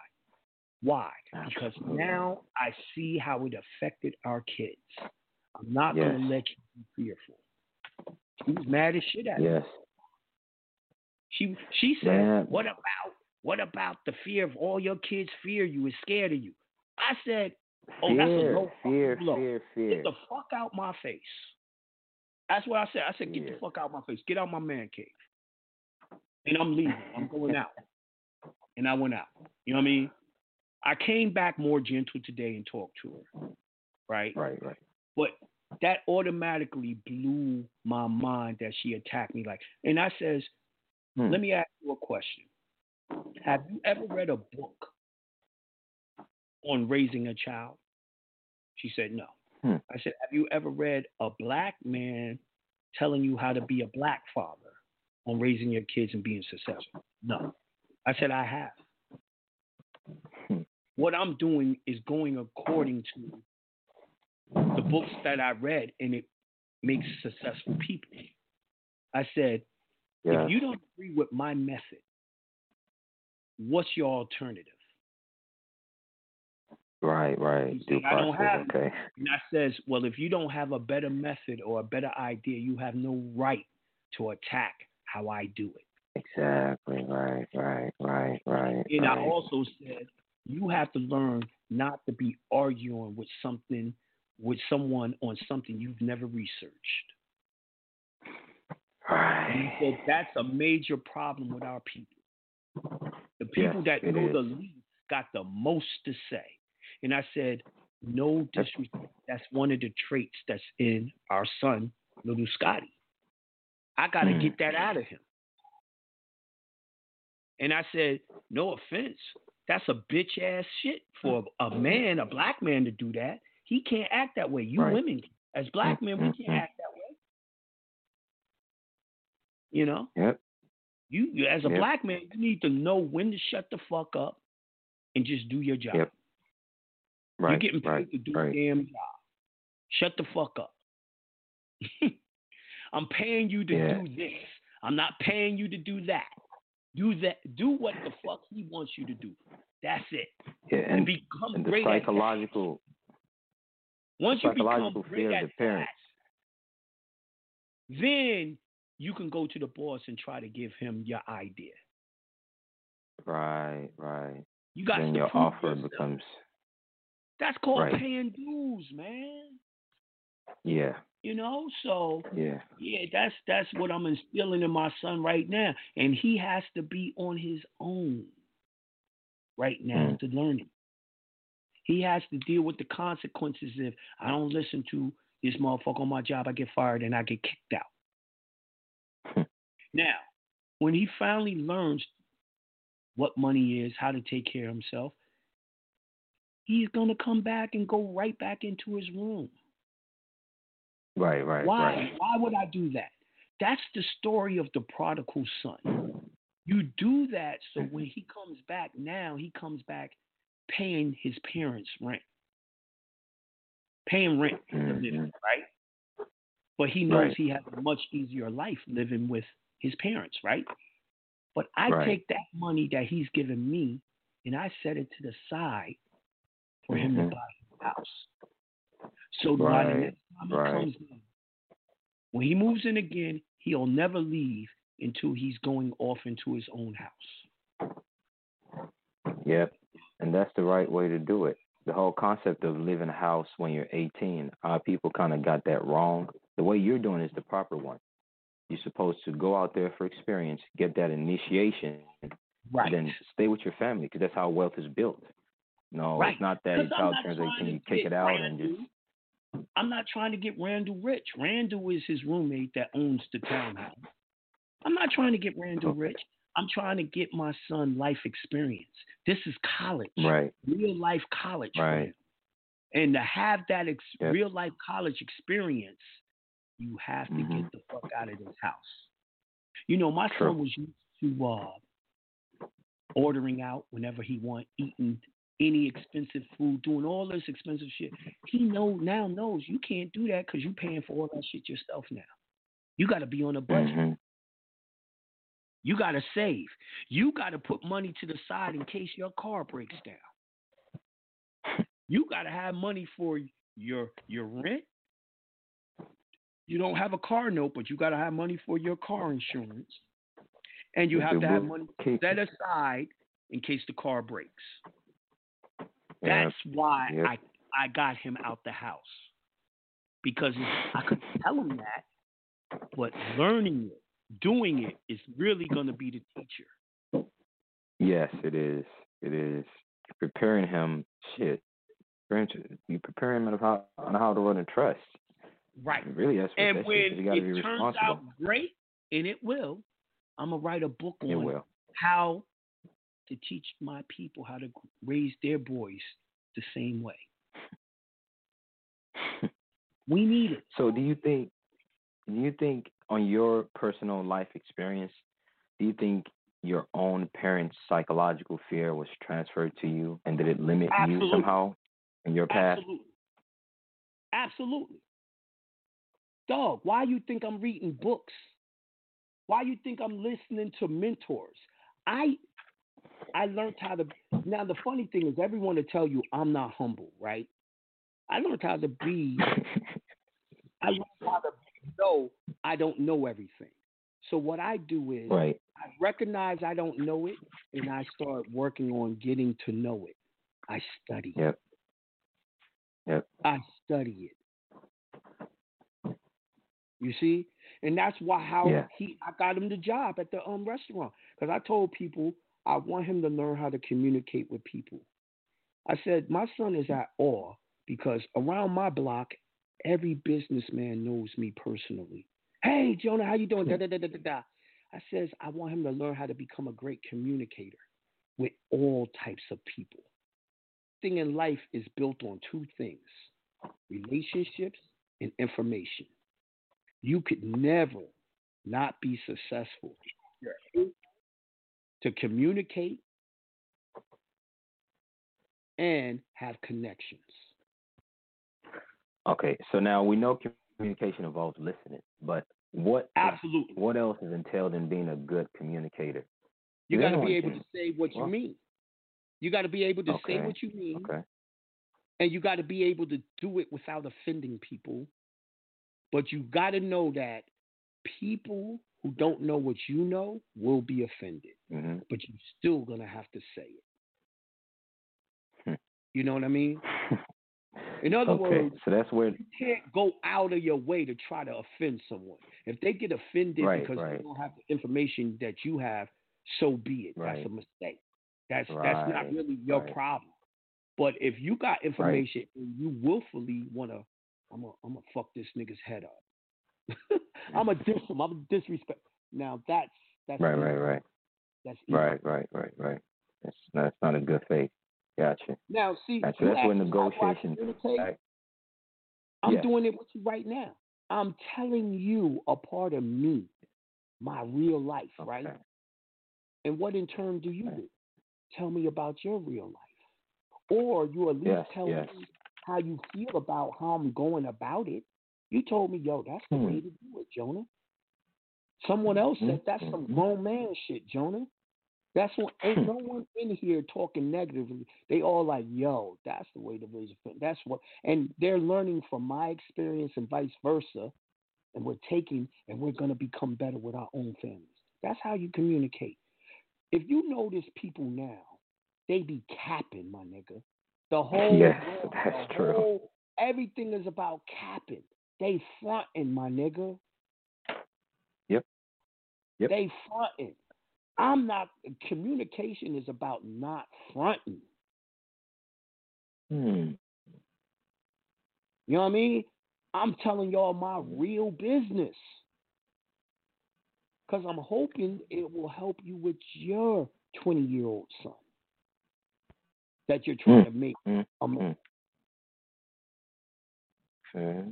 Why? Because now I see how it affected our kids. I'm not yes. going to let you be fearful. She was mad as shit at yes. me. She, she said, Man. what about what about the fear of all your kids fear you and scared of you? I said, oh, fear, that's a low fear, fucking blow. Fear, fear. Get the fuck out my face. That's what I said. I said, get yeah. the fuck out of my face. Get out my man cave. And I'm leaving. I'm going out. And I went out. You know what I mean? I came back more gentle today and talked to her. Right? Right, right. But that automatically blew my mind that she attacked me. Like, and I says, hmm. let me ask you a question. Have you ever read a book on raising a child? She said, no. Hmm. I said, have you ever read a black man telling you how to be a black father on raising your kids and being successful? No. I said, I have. Hmm. What I'm doing is going according to the books that I read, and it makes successful people. I said, yeah. if you don't agree with my method, what's your alternative? Right, right. Said, Do I don't have okay. And I says, well, if you don't have a better method or a better idea, you have no right to attack how I do it. Exactly, right, right, right, right. And right. I also said you have to learn not to be arguing with something, with someone on something you've never researched. Right. And so that's a major problem with our people. The people yes, that know is. the least got the most to say. And I said, no disrespect. That's one of the traits that's in our son, little Scotty. I got to mm. get that out of him. And I said, no offense. That's a bitch ass shit for a man, a black man to do that. He can't act that way. You right. women, as black men, we can't act that way. You know? Yep. You, as a yep. black man, you need to know when to shut the fuck up and just do your job. Yep. Right, you're getting paid right, to do right. your damn job. Shut the fuck up. I'm paying you to yeah. do this. I'm not paying you to do that. Do that. Do what the fuck he wants you to do. That's it. Yeah, and, and become and great the psychological, at that. Once the psychological you become great at parents. That, then you can go to the boss and try to give him your idea. Right, right. You got then to your offer yourself. becomes. That's called right. paying dues, man. Yeah. You know, so yeah, yeah, that's that's what I'm instilling in my son right now, and he has to be on his own right now mm. to learn it. He has to deal with the consequences if I don't listen to this motherfucker on my job, I get fired and I get kicked out. Now, when he finally learns what money is, how to take care of himself, he's gonna come back and go right back into his room. Right, right, Why? Right. Why would I do that? That's the story of the prodigal son. You do that so when he comes back now, he comes back paying his parents' rent. Paying rent, mm-hmm. right? But he knows right. he has a much easier life living with his parents, right? But I right. take that money that he's given me and I set it to the side for mm-hmm. him to buy his house. So right, by the next time right. he comes in, when he moves in again, he'll never leave until he's going off into his own house. Yep, and that's the right way to do it. The whole concept of living a house when you're eighteen, our people kind of got that wrong. The way you're doing is the proper one. You're supposed to go out there for experience, get that initiation, right. and then stay with your family because that's how wealth is built. No, right. it's not that your child turns eighteen, you take it out Randall. and just... I'm not trying to get Randall rich. Randall is his roommate that owns the townhouse. I'm not trying to get Randall okay. rich. I'm trying to get my son life experience. This is college. Right. Real life college. Right. And to have that ex- yep. real life college experience, you have to mm-hmm. get the fuck out of this house. You know, my True. son was used to uh, ordering out whenever he wanted, eating any expensive food, doing all this expensive shit. He know now knows you can't do that because you're paying for all that shit yourself now. You got to be on a budget. Mm-hmm. You got to save. You got to put money to the side in case your car breaks down. You got to have money for your your rent. You don't have a car note, but you got to have money for your car insurance. And you have to have money set aside in case the car breaks. That's yep. why yep. I, I got him out the house, because I could tell him that, but learning it, doing it is really going to be the teacher. Yes, it is. It is. You're preparing him. Shit. You're preparing him on how, on how to run a trust. Right. Really, that's what And that when is. You gotta it be turns out great, and it will, I'm going to write a book on how to teach my people how to raise their boys the same way. We need it. So do you think, do you think on your personal life experience, do you think your own parents' psychological fear was transferred to you, and did it limit Absolutely. you somehow in your path? Absolutely. Absolutely. Dog, why you think I'm reading books? Why you think I'm listening to mentors? I... I learned how to, now the funny thing is everyone will tell you I'm not humble, right? I learned how to be, I learned how to know I don't know everything. So what I do is right. I recognize I don't know it, and I start working on getting to know it. I study yep. it. Yep. I study it. You see? And that's why how yeah. he I got him the job at the um restaurant. Because I told people I want him to learn how to communicate with people. I said, my son is at awe because around my block, every businessman knows me personally. Hey, Jonah, how you doing? Da, da, da, da, da, da. I says, I want him to learn how to become a great communicator with all types of people. Thing in life is built on two things, relationships and information. You could never not be successful to communicate and have connections. Okay, so now we know communication involves listening, but what absolutely what else is entailed in being a good communicator? You got to be able to say what you mean. You got to be able to okay. say what you mean, okay. and you got to be able to do it without offending people. But you got to know that people who don't know what you know will be offended, mm-hmm. but you're still going to have to say it. You know what I mean? In other okay. words, so that's where... you can't go out of your way to try to offend someone. If they get offended right, because right. they don't have the information that you have, so be it. Right. That's a mistake. That's right. that's not really your right. problem. But if you got information right. and you willfully want to, I'm going to fuck this nigga's head up. I'm going to diss him. I'm going to disrespect. Now that's... that's right, right, right. That's right, right, right, right. That's not, that's not a good faith. Gotcha. Now, see, gotcha. That's where negotiations... Right. I'm yeah. doing it with you right now. I'm telling you a part of me, my real life, okay. right? And what in turn do you right. do? Tell me about your real life. Or you at least yes, tell yes. me how you feel about how I'm going about it. You told me, yo, that's the mm-hmm. way to do it, Jonah. Someone else mm-hmm. said that's some grown man shit, Jonah. That's what ain't no one in here talking negatively. They all like, yo, that's the way to raise a friend. That's what, and they're learning from my experience and vice versa. And we're taking and we're going to become better with our own families. That's how you communicate. If you notice people now, they be capping, my nigga. The whole yes, world, that's the true. Whole, everything is about capping. They fronting, my nigga. Yep. Yep. They fronting. I'm not. Communication is about not fronting. Hmm. You know what I mean? I'm telling y'all my real business. Because I'm hoping it will help you with your twenty-year-old son that you're trying mm, to make mm, a move. Okay.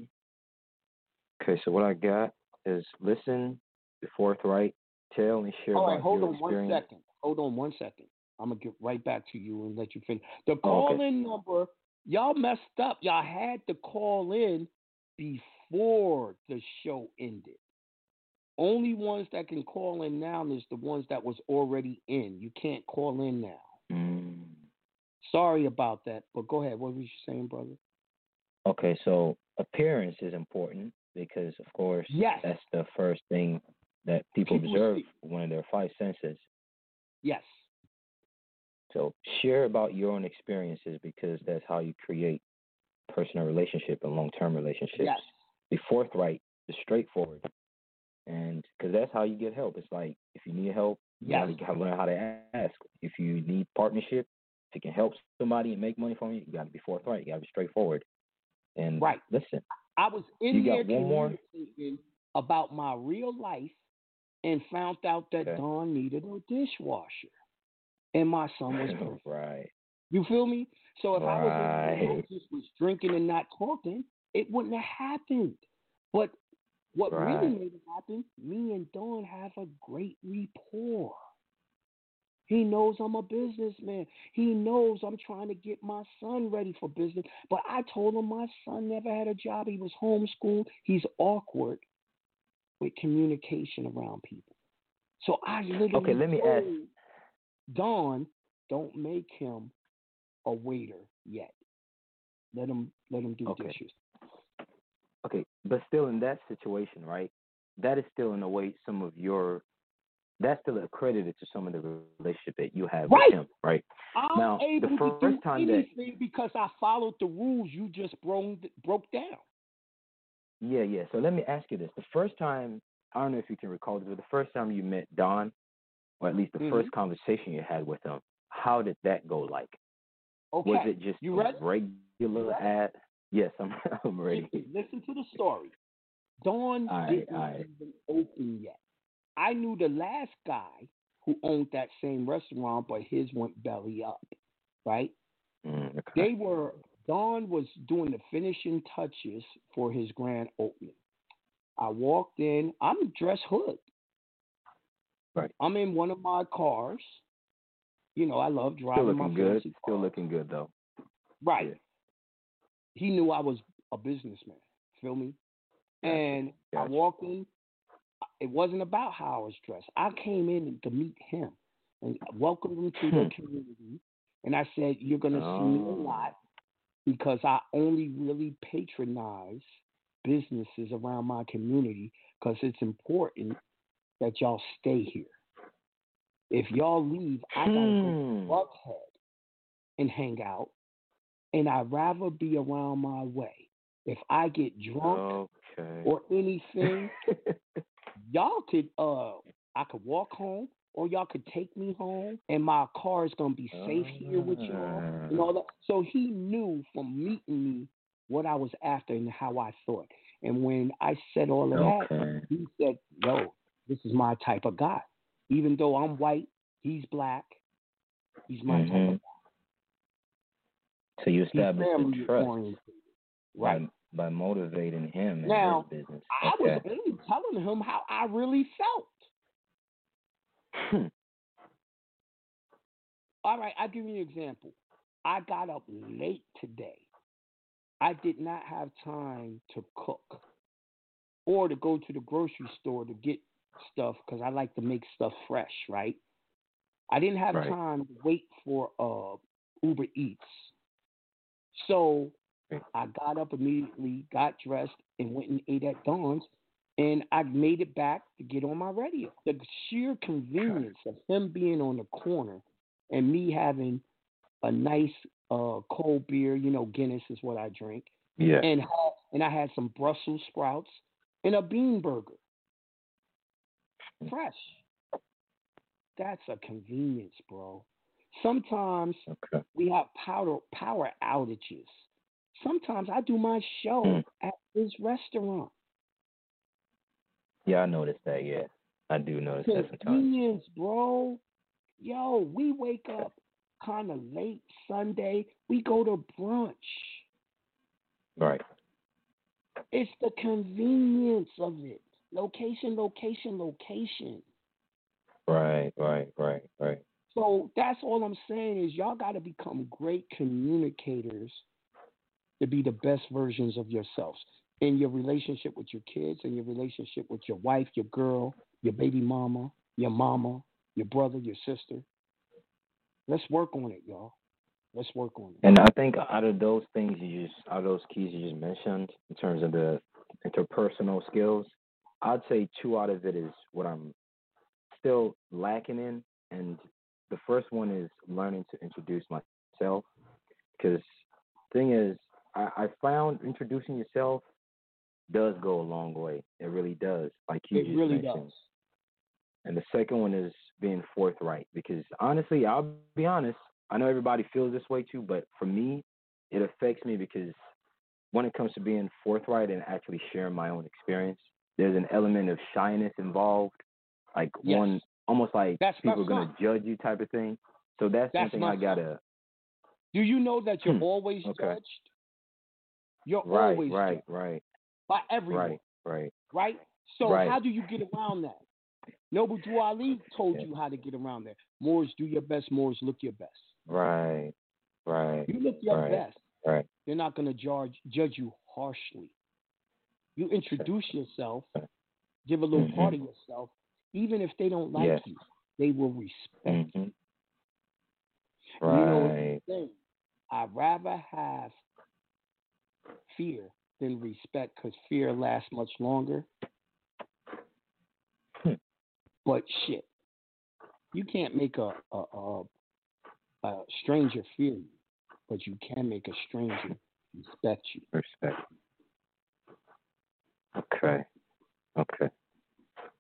Okay, so what I got is listen, be forthright, tell, and share all right, about hold your on experience. One second. Hold on one second. I'm going to get right back to you and let you finish. The call-in okay. number, y'all messed up. Y'all had to call in before the show ended. Only ones that can call in now is the ones that was already in. You can't call in now. Mm. Sorry about that, but go ahead. What were you saying, brother? Okay, so appearance is important because, of course, yes. that's the first thing that people, people observe, see. One of their five senses. Yes. So share about your own experiences because that's how you create personal relationship and long-term relationships. Yes. Be forthright, be straightforward. And because that's how you get help. It's like if you need help, you yes. got to learn how to ask. If you need partnership, if you can help somebody and make money from you, you got to be forthright. You got to be straightforward. And right. listen. I was in there communicating about my real life and found out that okay. Don needed a dishwasher. And my son was perfect. Right. You feel me? So if right. I was in there, I just was drinking and not talking, it wouldn't have happened. But what right. really made it happen, me and Don have a great rapport. He knows I'm a businessman. He knows I'm trying to get my son ready for business. But I told him my son never had a job. He was homeschooled. He's awkward with communication around people. So I literally okay, let me told ask. Don, don't make him a waiter yet. Let him let him do okay. dishes. Okay, but still in that situation, right? that is still in a way some of your, that's still accredited to some of the relationship that you have right. with him, right? I'm now, able the first to do time anything that, because I followed the rules you just broke broke down. Yeah, yeah. So let me ask you this. The first time, I don't know if you can recall this, but the first time you met Don, or at least the mm-hmm. first conversation you had with him, how did that go like? Okay. Was it just you ready? regular ad? Yes, I'm, I'm ready. Listen, listen to the story. Dawn right, didn't right. even open yet. I knew the last guy who owned that same restaurant, but his went belly up, right? Mm, okay. They were, Dawn was doing the finishing touches for his grand opening. I walked in. I'm dressed hood. Right. I'm in one of my cars. You know, I love driving Still looking my good. Fancy Still car. looking good, though. Right. Yeah. He knew I was a businessman. Feel me? And gotcha. Gotcha. I walked in. It wasn't about how I was dressed. I came in to meet him and welcomed him to the community. And I said, you're going to oh. see me a lot because I only really patronize businesses around my community because it's important that y'all stay here. If y'all leave, I got to go to Buck's Head and hang out. And I'd rather be around my way. If I get drunk okay. or anything, y'all could, uh, I could walk home or y'all could take me home and my car is going to be safe uh, here with y'all and all that. So he knew from meeting me what I was after and how I thought. And when I said all of okay. that, he said, yo, this is my type of guy. Even though I'm white, he's black, he's my mm-hmm. type of guy. So you established the trust right. by, by motivating him in now, his business. Okay. I was only telling him how I really felt. Hmm. All right, I'll give you an example. I got up late today. I did not have time to cook or to go to the grocery store to get stuff because I like to make stuff fresh, right? I didn't have right. time to wait for uh, Uber Eats. So I got up immediately, got dressed, and went and ate at Don's, and I made it back to get on my radio. The sheer convenience of him being on the corner and me having a nice uh, cold beer, you know, Guinness is what I drink, yeah, and and I had some Brussels sprouts and a bean burger. Fresh. That's a convenience, bro. Sometimes okay. we have power power outages. Sometimes I do my show mm. at his restaurant. Yeah, I noticed that, yeah. I do notice that sometimes. Convenience, bro. Yo, we wake up kind of late Sunday. We go to brunch. Right. It's the convenience of it. Location, location, location. Right, right, right, right. So that's all I'm saying is y'all got to become great communicators to be the best versions of yourselves in your relationship with your kids, in your relationship with your wife, your girl, your baby mama, your mama, your brother, your sister. Let's work on it, y'all. Let's work on it. And I think out of those things you just, out of those keys you just mentioned in terms of the interpersonal skills, I'd say two out of it is what I'm still lacking in. And the first one is learning to introduce myself, because thing is, I, I found introducing yourself does go a long way. It really does, like you it just really mentioned. Does. And the second one is being forthright, because honestly, I'll be honest, I know everybody feels this way too, but for me, it affects me because when it comes to being forthright and actually sharing my own experience, there's an element of shyness involved, like yes. one. Almost like that's people are going to judge you type of thing. So that's, that's something I got to. Do you know that you're always okay. judged? You're right, always right, judged. Right, right. By everyone. Right, right. Right? So right. how do you get around that? Noble Drew Ali told yeah. you how to get around that. Moors, do your best. Moors, look your best. Right, right. You look your right, best. Right. They're not going to judge, judge you harshly. You introduce yourself, give a little mm-hmm. part of yourself. Even if they don't like yes. you, they will respect mm-hmm. you. Right. You know what I'm saying? I'd rather have fear than respect because fear lasts much longer But shit, you can't make a a, a, a stranger fear you, but you can make a stranger respect you. Respect. Okay. Okay.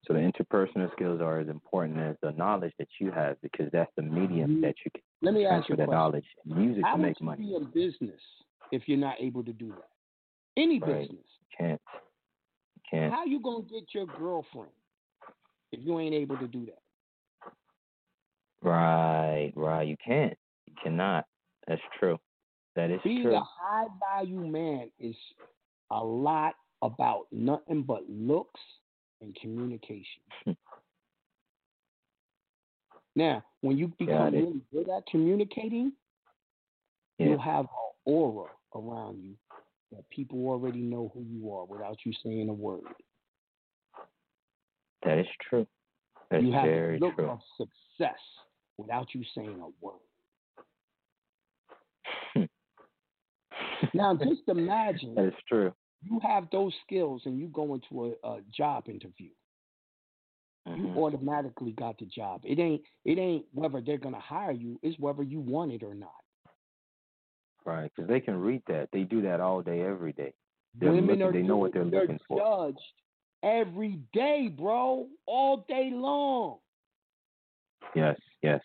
So the interpersonal skills are as important as the knowledge that you have, because that's the medium that you can Let me transfer ask you that knowledge and use it How to make money. How would you be in business if you're not able to do that? Any right. business. Can't. Can't. How you going to get your girlfriend if you ain't able to do that? Right, right. You can't. You cannot. That's true. That is Being true. Being a high-value man is a lot about nothing but looks and communication. Now, when you become really good at communicating, yeah. you'll have an aura around you that people already know who you are without you saying a word. That is true. That's you have very a look true. Of success without you saying a word. Now, just imagine. That is true. You have those skills and you go into a, a job interview. Mm-hmm. You automatically got the job. It ain't it ain't whether they're going to hire you. It's whether you want it or not. Right, because they can read that. They do that all day, every day. They're Women looking, are they know what they're, they're looking for. Judged every day, bro, all day long. Yes, yes,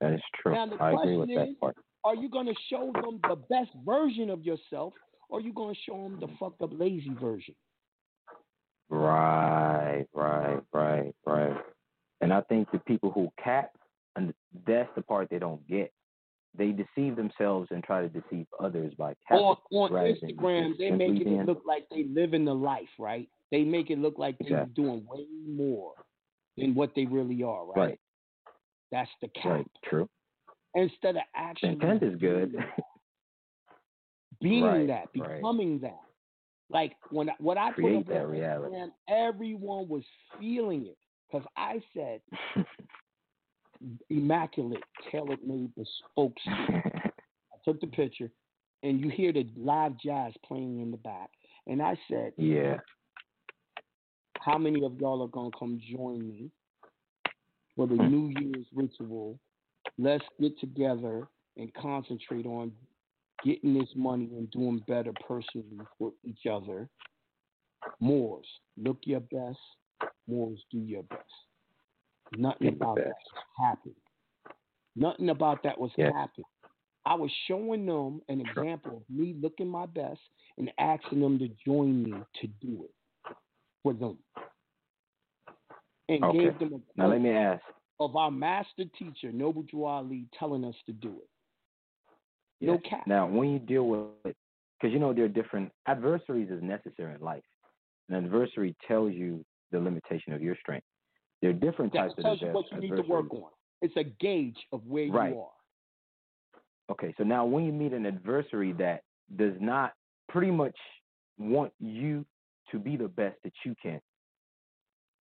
that is true. Now, the I question agree with is, that part. Are you going to show them the best version of yourself? Or you gonna show them the fucked up lazy version? Right, right, right, right. And I think the people who cap, and that's the part they don't get. They deceive themselves and try to deceive others by capping. On, on Instagram, they make it look like they living the life, right? They make it look like they're exactly. doing way more than what they really are, right? Right. That's the cap. Right. True. Instead of actually. Intent is good. Being right, that, becoming right. that, like when what I Create put up that man, everyone was feeling it because I said immaculate, tailor-made, bespoke. I took the picture, and you hear the live jazz playing in the back, and I said, "Yeah, how many of y'all are gonna come join me for the New Year's ritual? Let's get together and concentrate on." Getting this money and doing better personally for each other. Moors, look your best. Moors, do your best. Nothing about that happened. Nothing about that was yeah. happening. I was showing them an example of me looking my best and asking them to join me to do it for them. And okay. gave them a now let me ask of our master teacher, Noble Drew Ali, telling us to do it. Yes. No cap. Now, when you deal with it, because you know there are different adversaries is necessary in life. An adversary tells you the limitation of your strength. There are different that types of adversaries. It tells you what you need to work on. It's a gauge of where right. you are. Okay, so now when you meet an adversary that does not pretty much want you to be the best that you can,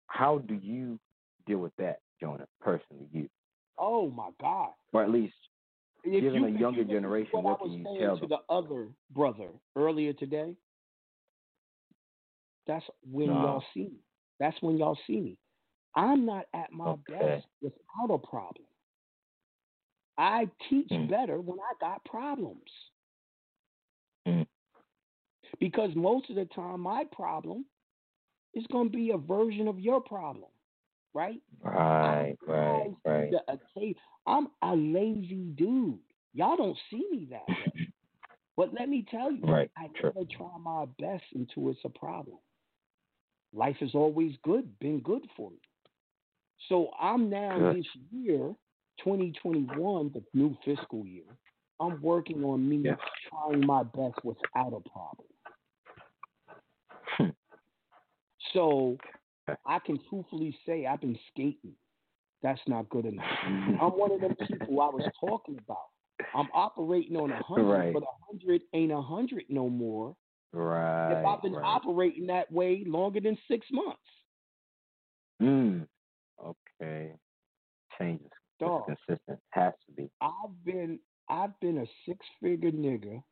how do you deal with that, Jonah, personally, you? Oh, my God. Or at least... If Given you, a younger you, generation, what, what I was can you saying to them? The other brother earlier today, that's when no. y'all see me. That's when y'all see me. I'm not at my okay. best without a problem. I teach mm. better when I got problems. Mm. Because most of the time, my problem is going to be a version of your problem. Right? Right, I'm right, right. The, I'm a lazy dude. Y'all don't see me that way. But let me tell you, right, I sure. never try my best until it's a problem. Life has always good, been good for me. So I'm now good. This year, twenty twenty-one, the new fiscal year, I'm working on me yeah. trying my best without a problem. Hmm. So... I can truthfully say I've been skating. That's not good enough. I'm one of them people I was talking about. I'm operating on a hundred, right. but a hundred ain't a hundred no more. Right. If I've been right. operating that way longer than six months. Hmm. Okay. Changes. Dog, it's consistent. Has to be. I've been I've been a six figure nigga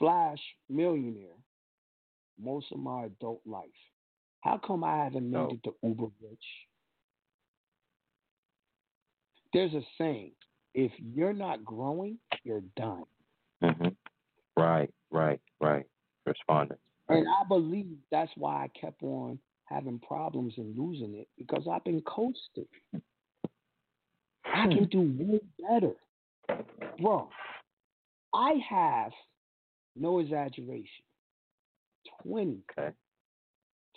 slash millionaire most of my adult life. How come I haven't made no. it to Uber Rich? There's a saying, if you're not growing, you're done. Mm-hmm. Right, right, right. Respondents. And I believe that's why I kept on having problems and losing it, because I've been coasting. I can do way better. Bro, I have, no exaggeration, twenty okay.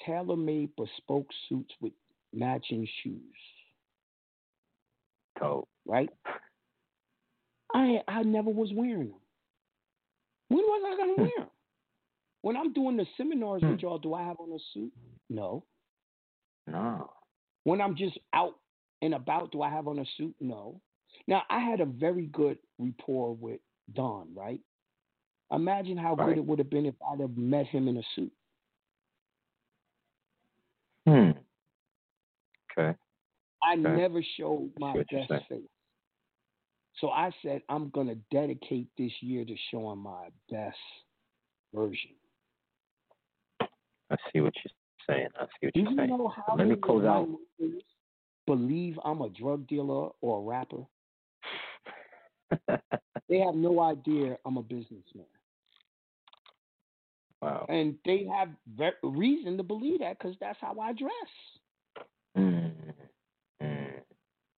tailor-made bespoke suits with matching shoes. Cool. Right? I I never was wearing them. When was I going to wear them? When I'm doing the seminars with y'all, do I have on a suit? No. No. When I'm just out and about, do I have on a suit? No. Now, I had a very good rapport with Don, right? Imagine how right. good it would have been if I'd have met him in a suit. Hmm. Okay. I okay. never showed my best face. So I said, I'm going to dedicate this year to showing my best version. I see what you're saying. I see what Do you're you saying. Know how Let me close out. Believe I'm a drug dealer or a rapper? They have no idea I'm a businessman. Wow. And they have ver- reason to believe that, because that's how I dress. Mm. Mm.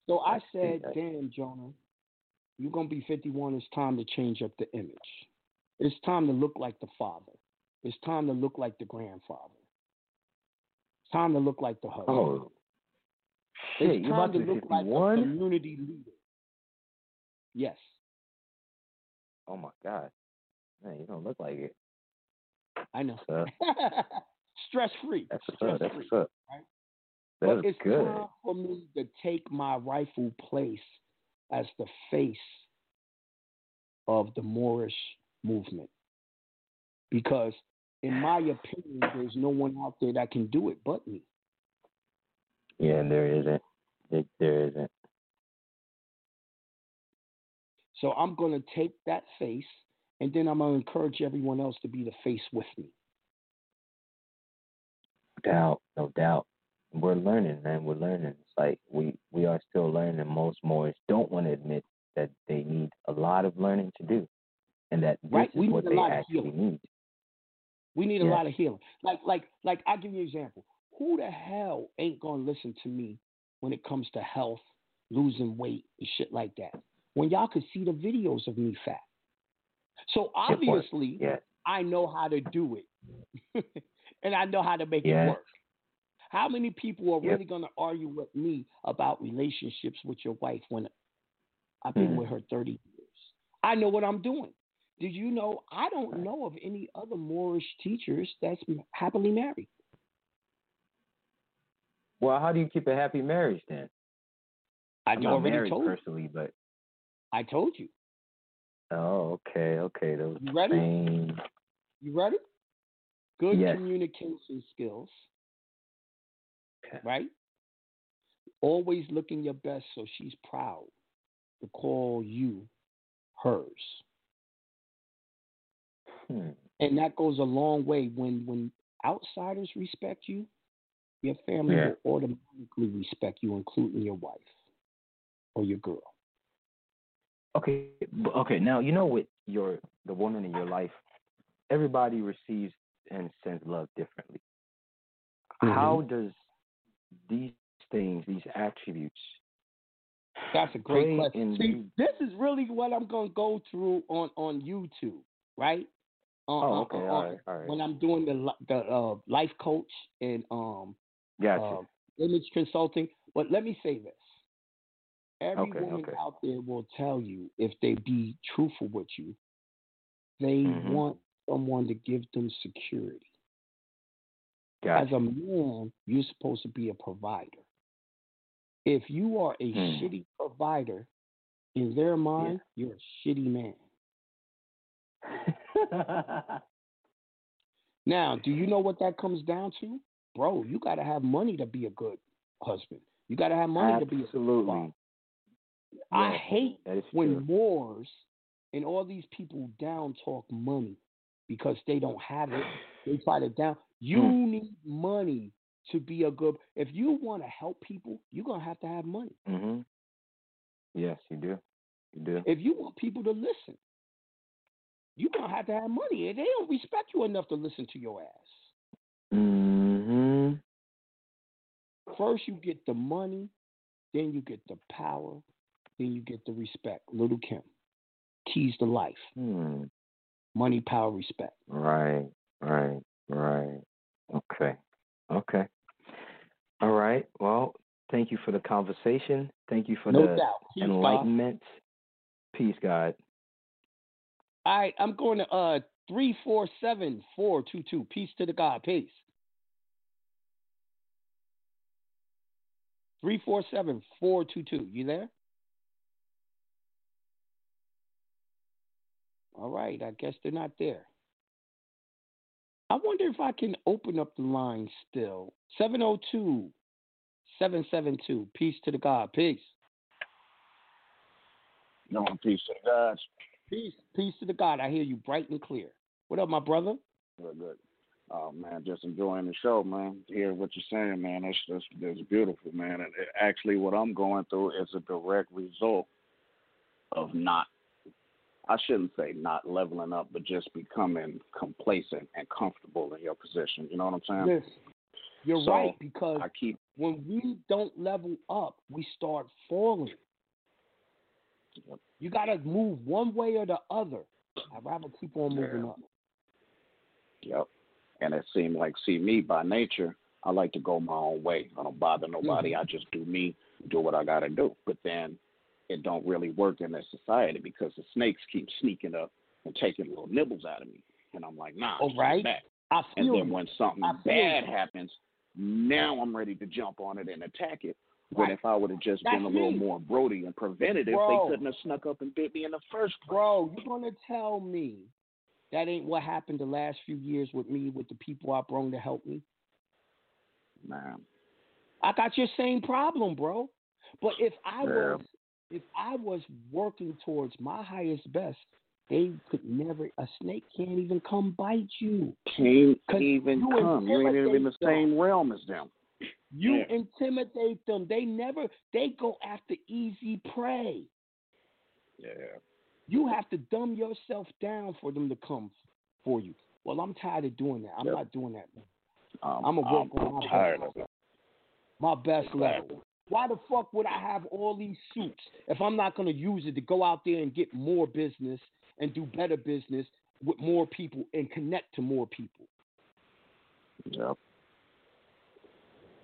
So I, I said, damn, Jonah, you're going to be fifty-one. It's time to change up the image. It's time to look like the father. It's time to look like the grandfather. It's time to look like the husband. Oh. It's hey, time to look like a community leader. Yes. Oh, my God. Man, you don't look like it. I know. Stress-free. That's what's Stress up. That's what's up. Right? That but it's good. Time for me to take my rightful place as the face of the Moorish movement. Because, in my opinion, there's no one out there that can do it but me. Yeah, and there isn't. It, there isn't. So I'm going to take that face, and then I'm going to encourage everyone else to be the face with me. No doubt, no doubt. We're learning, man. We're learning. It's like we, we are still learning. Most Moors don't want to admit that they need a lot of learning to do, and that this right? we is what they actually need. We need yeah. a lot of healing. Like, like, like. I'll give you an example. Who the hell ain't going to listen to me when it comes to health, losing weight, and shit like that, when y'all could see the videos of me fat? So obviously, yeah. I know how to do it, and I know how to make yeah. it work. How many people are yep. really going to argue with me about relationships with your wife when I've been mm. with her thirty years? I know what I'm doing. Did you know I don't know of any other Moorish teachers that's happily married? Well, how do you keep a happy marriage then? I I'm already married told personally, you. But I told you. Oh, okay, okay. Those you ready? Same... You ready? Good yes. communication skills, okay. right? Always looking your best, so she's proud to call you hers. Hmm. And that goes a long way. When when outsiders respect you, your family yeah. will automatically respect you, including your wife or your girl. Okay, okay. Now, you know, with your the woman in your life, everybody receives and sends love differently. Mm-hmm. How does these things, these attributes? That's a great question. See, the... this is really what I'm going to go through on, on YouTube, right? Um, oh, okay. Um, all right, all right. When I'm doing the the uh, life coach and um, gotcha. uh, image consulting, but let me say this: every okay, woman okay. out there will tell you, if they be truthful with you, they mm-hmm. want someone to give them security. Gotcha. As a man, you're supposed to be a provider. If you are a mm. shitty provider, in their mind, yeah. you're a shitty man. Now, do you know what that comes down to? Bro, you got to have money to be a good husband. You got to have money Absolutely. To be a good father. Yeah, I hate when true. Moors and all these people down talk money because they don't have it. They fight it down. You mm. need money to be a good. If you want to help people, you're going to have to have money. Mm-hmm. Yes, you do. You do. If you want people to listen, you don't have to have money. They don't respect you enough to listen to your ass. Mm-hmm. First you get the money, then you get the power, then you get the respect. Little Kim. Keys to life. Mm. Money, power, respect. Right, right, right. Okay. Okay. All right. Well, thank you for the conversation. Thank you for no the doubt. Peace, enlightenment. God. Peace, God. All right, I'm going to uh three four seven four two two. Peace to the God. Peace. Three four seven four two two. You there? All right, I guess they're not there. I wonder if I can open up the line still. seven oh two, seven seven two. Peace to the God. Peace. No, peace to the God. Peace, peace to the God. I hear you bright and clear. What up, my brother? Good, good. Oh, man, just enjoying the show, man. Hearing what you're saying, man, that's, that's, that's beautiful, man. And it, actually, what I'm going through is a direct result of not, I shouldn't say not leveling up, but just becoming complacent and comfortable in your position. You know what I'm saying? Yes. You're so right, because I keep, when we don't level up, we start falling. Yep. You got to move one way or the other. I'd rather keep on moving yeah. up. Yep. And it seemed like, see me by nature, I like to go my own way. I don't bother nobody. Mm-hmm. I just do me, do what I got to do. But then it don't really work in that society because the snakes keep sneaking up and taking little nibbles out of me. And I'm like, nah, all right. Back. I feel and then you. When something bad you. happens, now I'm ready to jump on it and attack it. But if I would have just That's been a little me. more brody and preventative, Bro. they couldn't have snuck up and bit me in the first place. Bro, you're going to tell me that ain't what happened the last few years with me, with the people I brought to help me? Man. I got your same problem, bro. But if I yeah. was if I was working towards my highest best, they could never, a snake can't even come bite you. Can't even you come. You ain't even in the same realm as them. You yeah. intimidate them. They never, they go after easy prey. Yeah. You have to dumb yourself down for them to come for you. Well, I'm tired of doing that. I'm yep. not doing that. Um, I'm going to work I'm on my tired best, of it. my best exactly. level. Why the fuck would I have all these suits if I'm not going to use it to go out there and get more business and do better business with more people and connect to more people? Yep.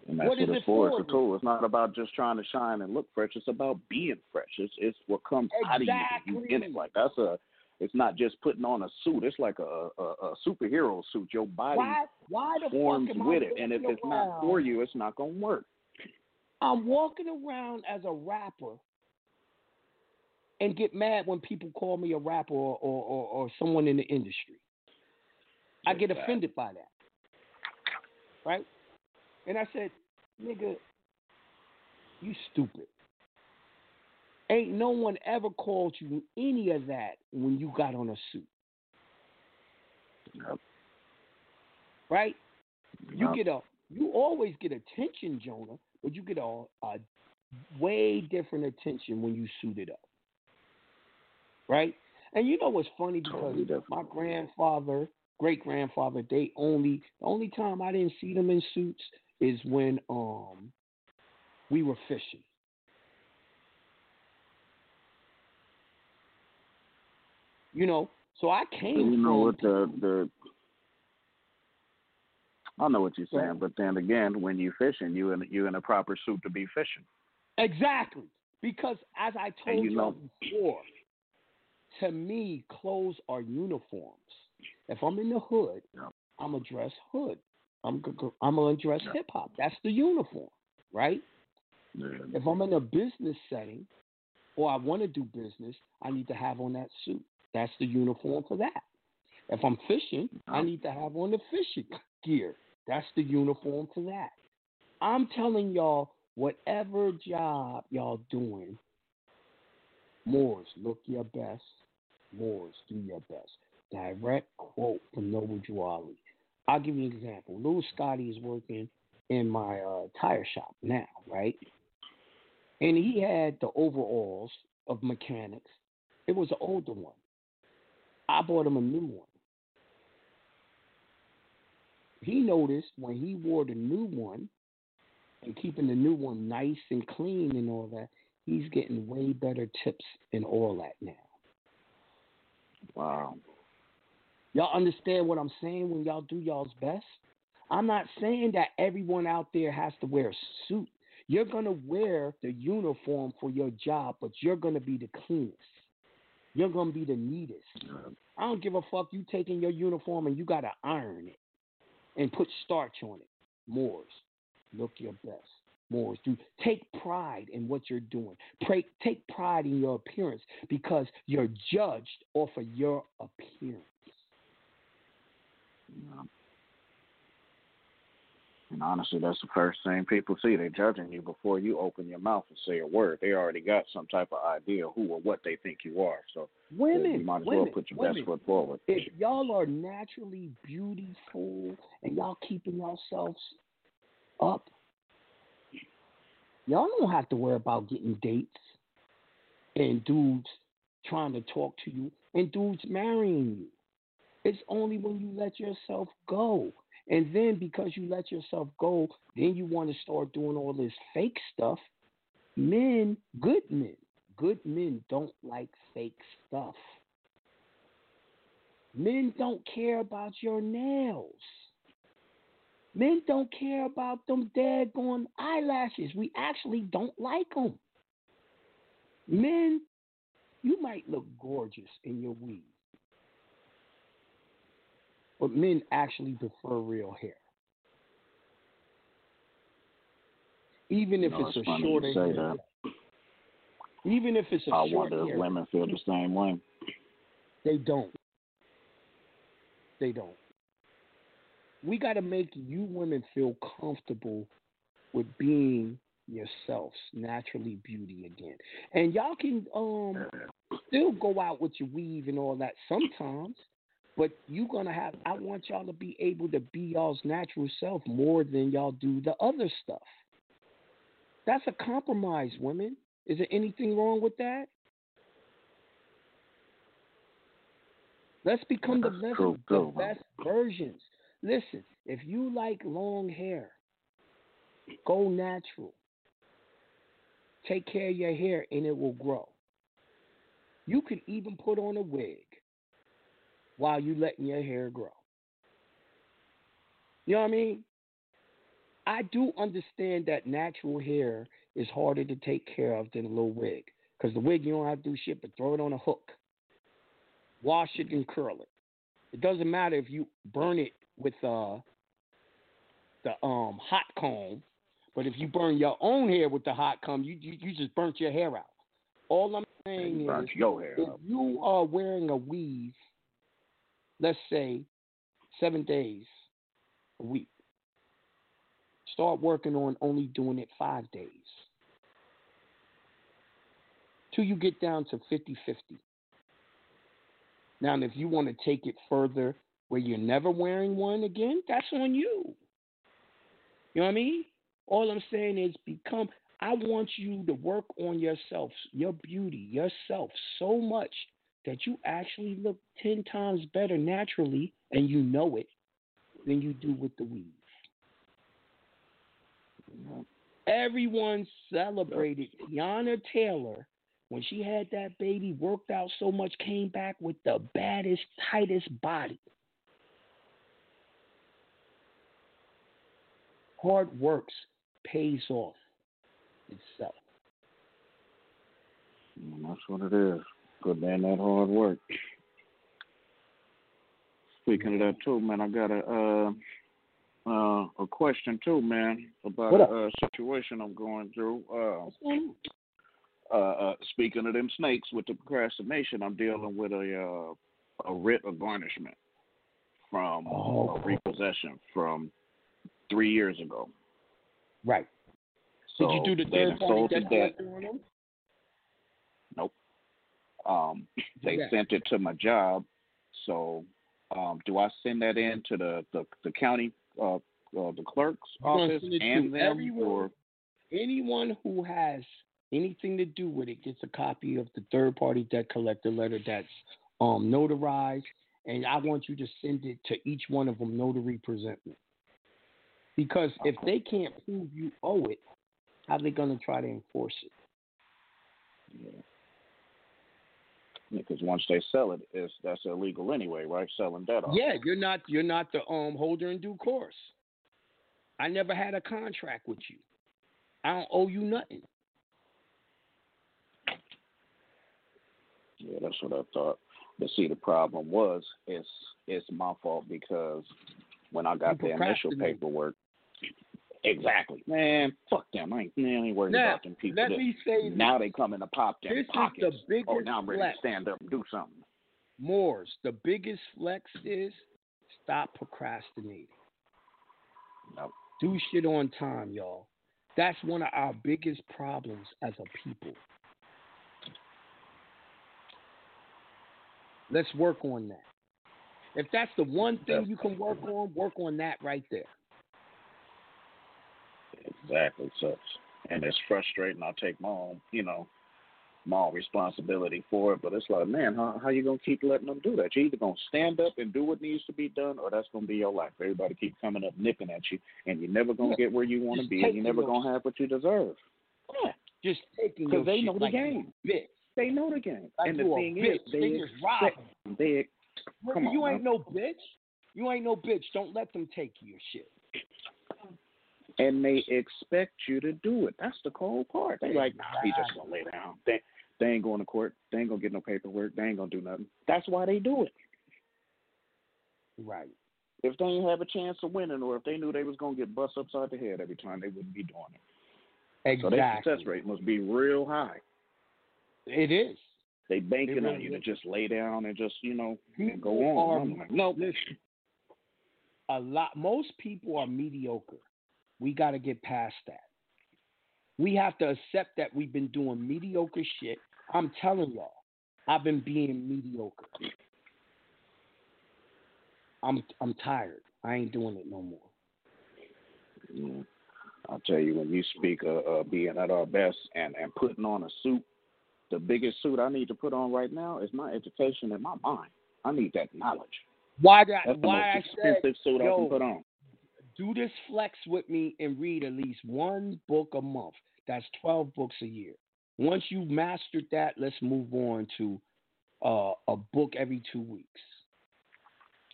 And that's what, what it's for. It's a tool. It's not about just trying to shine and look fresh. It's about being fresh. It's, it's what comes exactly. out of you. You in it. Like that's a. It's not just putting on a suit. It's like a, a, a superhero suit. Your body why, why the forms with it, and if around? it's not for you, it's not gonna work. I'm walking around as a rapper and get mad when people call me a rapper or or, or, or someone in the industry. I get exactly. offended by that. Right. And I said, nigga, you stupid. Ain't no one ever called you any of that when you got on a suit. Nope. Right? Nope. You get a, you always get attention, Jonah, but you get a, a way different attention when you suited up. Right? And you know what's funny? Because totally my grandfather, great-grandfather, they only, the only time I didn't see them in suits is when um we were fishing. You know, so I came. You know what the, the I know what you're saying, yeah. but then again, when you're fishing, you in you in a proper suit to be fishing. Exactly, because as I told you, you know, before, to me, clothes are uniforms. If I'm in the hood, yeah. I'm a dress hood. I'm I'm gonna dress yeah. hip hop. That's the uniform, right? Yeah. If I'm in a business setting or I want to do business, I need to have on that suit. That's the uniform for that. If I'm fishing, I need to have on the fishing gear. That's the uniform for that. I'm telling y'all, whatever job y'all doing, Moors, look your best. Moors, do your best. Direct quote from Noble Drew Ali. I'll give you an example. Little Scotty is working in my uh, tire shop now, right? And he had the overalls of mechanics. It was an older one. I bought him a new one. He noticed when he wore the new one and keeping the new one nice and clean and all that, he's getting way better tips and all that now. Wow. Y'all understand what I'm saying when y'all do y'all's best? I'm not saying that everyone out there has to wear a suit. You're going to wear the uniform for your job, but you're going to be the cleanest. You're going to be the neatest. I don't give a fuck you taking your uniform and you got to iron it and put starch on it. Moors, look your best. Moors, do take pride in what you're doing. Pray, take pride in your appearance because you're judged off of your appearance. Yeah. And honestly, that's the first thing people see. They're judging you before you open your mouth and say a word. They already got some type of idea who or what they think you are. So women, you might as women, well put your women. best foot forward. If y'all are naturally beautiful and y'all keeping yourselves up, y'all don't have to worry about getting dates and dudes trying to talk to you and dudes marrying you. It's only when you let yourself go. And then because you let yourself go, then you want to start doing all this fake stuff. Men, good men, good men don't like fake stuff. Men don't care about your nails. Men don't care about them daggone eyelashes. We actually don't like them. Men, you might look gorgeous in your weave. But men actually prefer real hair. Even if you know, it's, it's a shorter hair. That. Even if it's a I short hair. I wonder if women feel the same way. They don't. They don't. We got to make you women feel comfortable with being yourselves, naturally beauty again. And y'all can um still go out with your weave and all that sometimes. But you're going to have, I want y'all to be able to be y'all's natural self more than y'all do the other stuff. That's a compromise, women. Is there anything wrong with that? Let's become the, best, go, go, the best versions. Listen, if you like long hair, go natural. Take care of your hair and it will grow. You can even put on a wig while you letting your hair grow. You know what I mean? I do understand that natural hair is harder to take care of than a little wig. Because the wig, you don't have to do shit but throw it on a hook. Wash it and curl it. It doesn't matter if you burn it with uh, the um, hot comb. But if you burn your own hair with the hot comb, you, you, you just burnt your hair out. All I'm saying you is your hair if up. you are wearing a weave, let's say seven days a week. Start working on only doing it five days. Till you get down to fifty-fifty. Now, if you want to take it further where you're never wearing one again, that's on you. You know what I mean? All I'm saying is become, I want you to work on yourself, your beauty, yourself so much that you actually look ten times better naturally, and you know it, than you do with the weave. Everyone celebrated Yana Taylor when she had that baby, worked out so much, came back with the baddest, tightest body. Hard works pays off itself. That's what it is. Good man, that hard work. Speaking of that too, man, I got a uh, uh, a question too, man, about a uh, situation I'm going through. Uh, uh, uh, speaking of them snakes with the procrastination, I'm dealing with a uh, a writ of garnishment from oh. a repossession from three years ago. Right. So did you do the third party debt collector on them? Nope. Um, they yeah. sent it to my job, so um, do I send that in to the, the, the county, uh, uh, the clerk's office, and them? Everyone, or anyone who has anything to do with it gets a copy of the third-party debt collector letter that's um, notarized, and I want you to send it to each one of them notary presentment. Because if they can't prove you owe it, how are they going to try to enforce it? Yeah. Because once they sell it, it's, that's illegal anyway, right? Selling debt off. Yeah, you're not you're not the um, holder in due course. I never had a contract with you. I don't owe you nothing. Yeah, that's what I thought. But see, the problem was, it's it's my fault because when I got the initial paperwork, exactly, man, fuck them. I ain't, I ain't worried now, about them people. Let that, me say now this. They coming to pop their this pockets. Is the biggest oh, now I'm ready flex. To stand up and do something. Moore's, the biggest flex is stop procrastinating. Nope. Do shit on time, y'all. That's one of our biggest problems as a people. Let's work on that. If that's the one thing you can work on, work on that right there. Exactly, so, and it's frustrating. I take my own, you know, my own responsibility for it, but it's like, man, how how you gonna keep letting them do that? You're either gonna stand up and do what needs to be done, or that's gonna be your life. Everybody keep coming up nipping at you, and you're never gonna yeah. get where you want to be, and you're never gonna shit. have what you deserve. Yeah, just taking because they know the like game. They know the game, like and the thing is, they, they just rob them. They, come you on, ain't man. no bitch. You ain't no bitch. Don't let them take your shit. And they expect you to do it. That's the cold part. They like, nah, he just gonna lay down. They, they ain't going to court. They ain't gonna get no paperwork. They ain't gonna do nothing. That's why they do it. Right. If they ain't have a chance of winning, or if they knew they was gonna get bust upside the head every time, they wouldn't be doing it. Exactly. So their success rate must be real high. It is. They banking really on you is. to just lay down and just, you know, and go on. Like, no, listen. A lot. Most people are mediocre. We got to get past that. We have to accept that we've been doing mediocre shit. I'm telling y'all, I've been being mediocre. I'm I'm tired. I ain't doing it no more. Yeah. I'll tell you, when you speak of uh, uh, being at our best and, and putting on a suit, the biggest suit I need to put on right now is my education and my mind. I need that knowledge. Why that? That's the why most expensive I said, suit yo, I can put on. Do this flex with me and read at least one book a month. That's twelve books a year. Once you mastered that, let's move on to uh, a book every two weeks.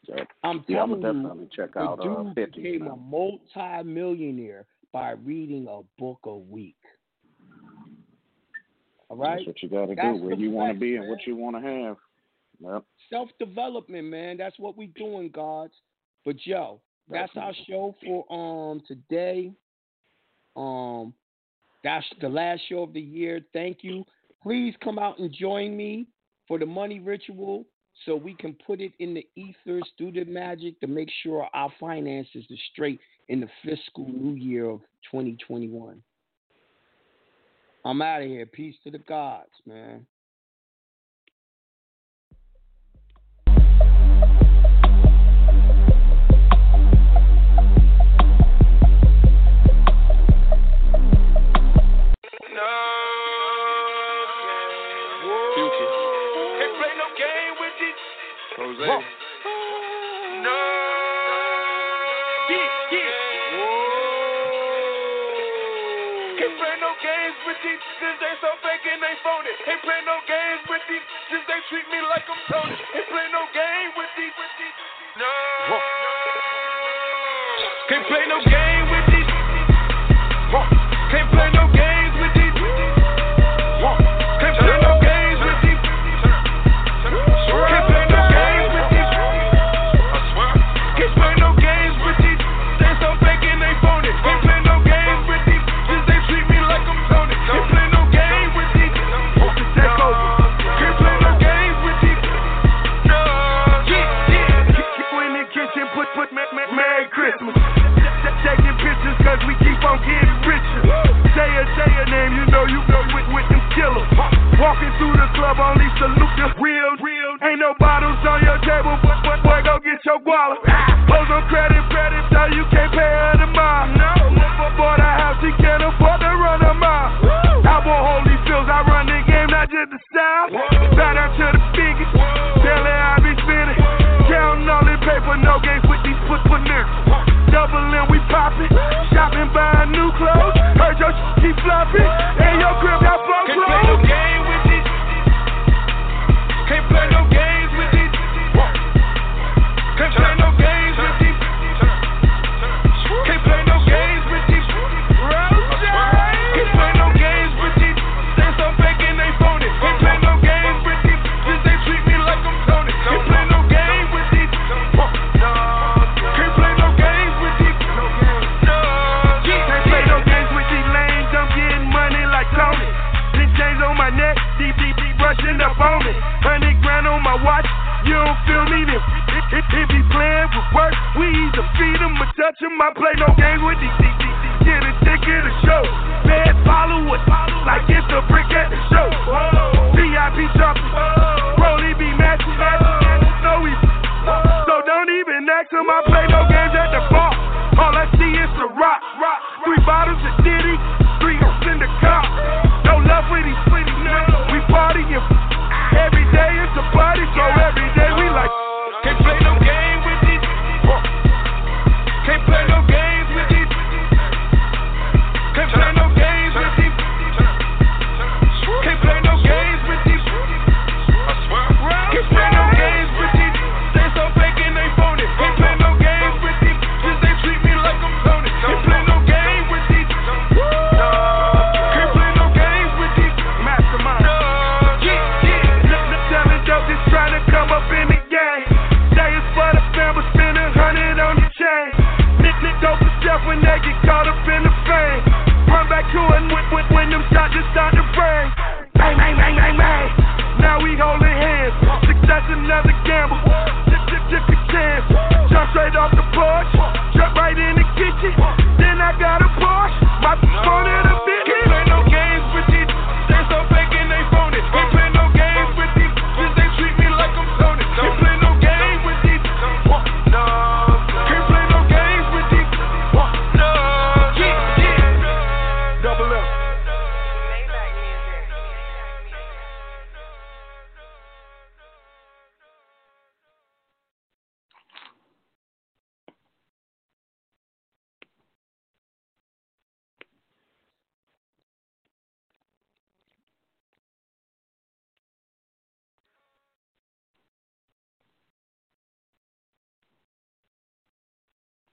Yep. I'm yeah, telling I'm definitely you, check out, the dude uh, fifty became now. a multi-millionaire by reading a book a week. All right? That's what you got to do, where you want to be and what you want to have. Yep. Self-development, man. That's what we doing, gods. But, yo, that's our show for um today. Um, that's the last show of the year. Thank you. Please come out and join me for the money ritual so we can put it in the ethers through the magic to make sure our finances are straight in the fiscal new year of twenty twenty-one. I'm out of here. Peace to the gods, man. Jose. Whoa. No. Yeah, yeah. Whoa. Can't play no games with these since they so fake and they phony. Can't play no games with these since they treat me like I'm Tony. Can't play no game with these. With these. No. Whoa. Can't play no game with these. Whoa. Can't play no games with these. Whoa. Can't play no games with these. Can't play no. Holy touch him, I play no games with these D Cs. Get a ticket to show. Bad followers, like it's a brick at the show. V I P jumpers, Broly be matching. So easy. So don't even ask him, I play no